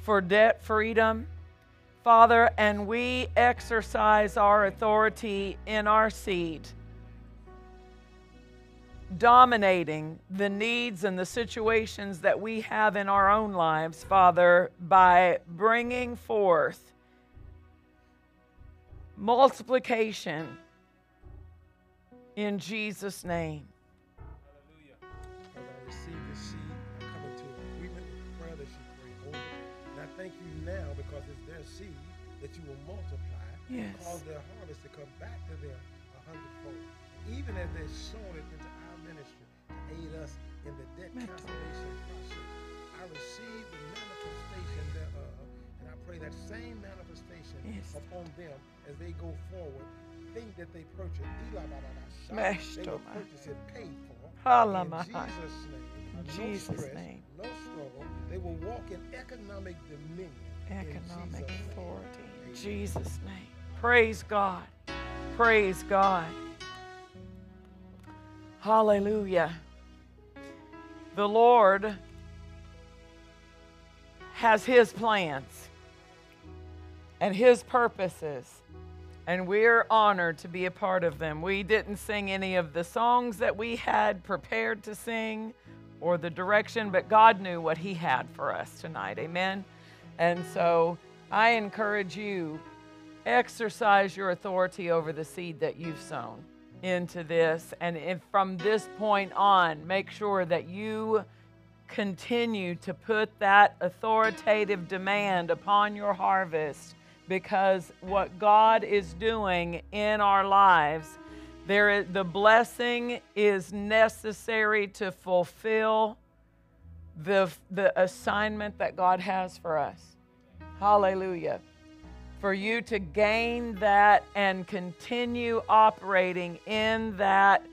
for debt freedom, Father, and we exercise our authority in our seed, dominating the needs and the situations that we have in our own lives, Father, by bringing forth multiplication in Jesus' name. Hallelujah. As I receive the seed, I come into agreement with the prayer that you prayed over me. And I thank you now because it's their seed that you will multiply. Yes. And cause their harvest to come back to them 100-fold. Even as they sown it into our ministry to aid us in the debt cancellation process, I receive the manifestation thereof. And I pray that same manifestation upon them as they go forward. Thing that they purchased, they will purchase it paid for. In Jesus' name, no struggle. They will walk in economic dominion, economic authority. In Jesus' name, praise God, praise God. Hallelujah. The Lord has His plans and His purposes. And we're honored to be a part of them. We didn't sing any of the songs that we had prepared to sing or the direction, but God knew what He had for us tonight. Amen. And so I encourage you, exercise your authority over the seed that you've sown into this. And if from this point on, make sure that you continue to put that authoritative demand upon your harvest, because what God is doing in our lives, the blessing is necessary to fulfill the assignment that God has for us. Hallelujah. For you to gain that and continue operating in that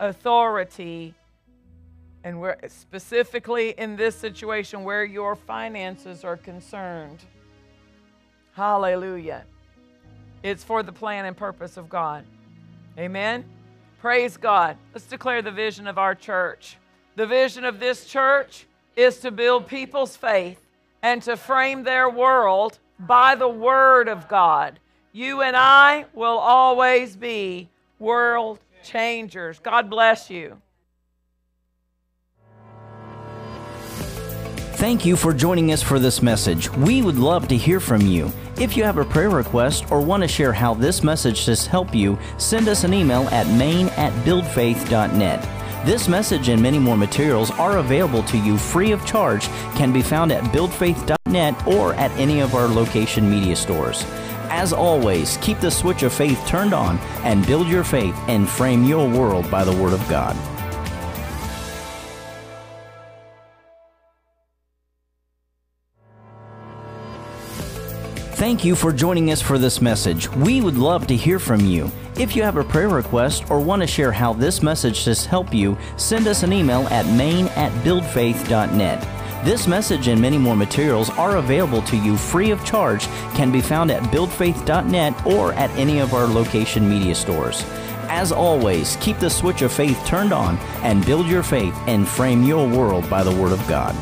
authority, and we're specifically in this situation where your finances are concerned. Hallelujah. It's for the plan and purpose of God. Amen. Praise God. Let's declare the vision of our church. The vision of this church is to build people's faith and to frame their world by the Word of God. You and I will always be world changers. God bless you. Thank you for joining us for this message. We would love to hear from you. If you have a prayer request or want to share how this message has helped you, send us an email at main@buildfaith.net. This message and many more materials are available to you free of charge, can be found at buildfaith.net or at any of our location media stores. As always, keep the switch of faith turned on and build your faith and frame your world by the Word of God. Thank you for joining us for this message. We would love to hear from you. If you have a prayer request or want to share how this message has helped you, send us an email at main@buildfaith.net. This message and many more materials are available to you free of charge, can be found at buildfaith.net or at any of our location media stores. As always, keep the switch of faith turned on and build your faith and frame your world by the Word of God.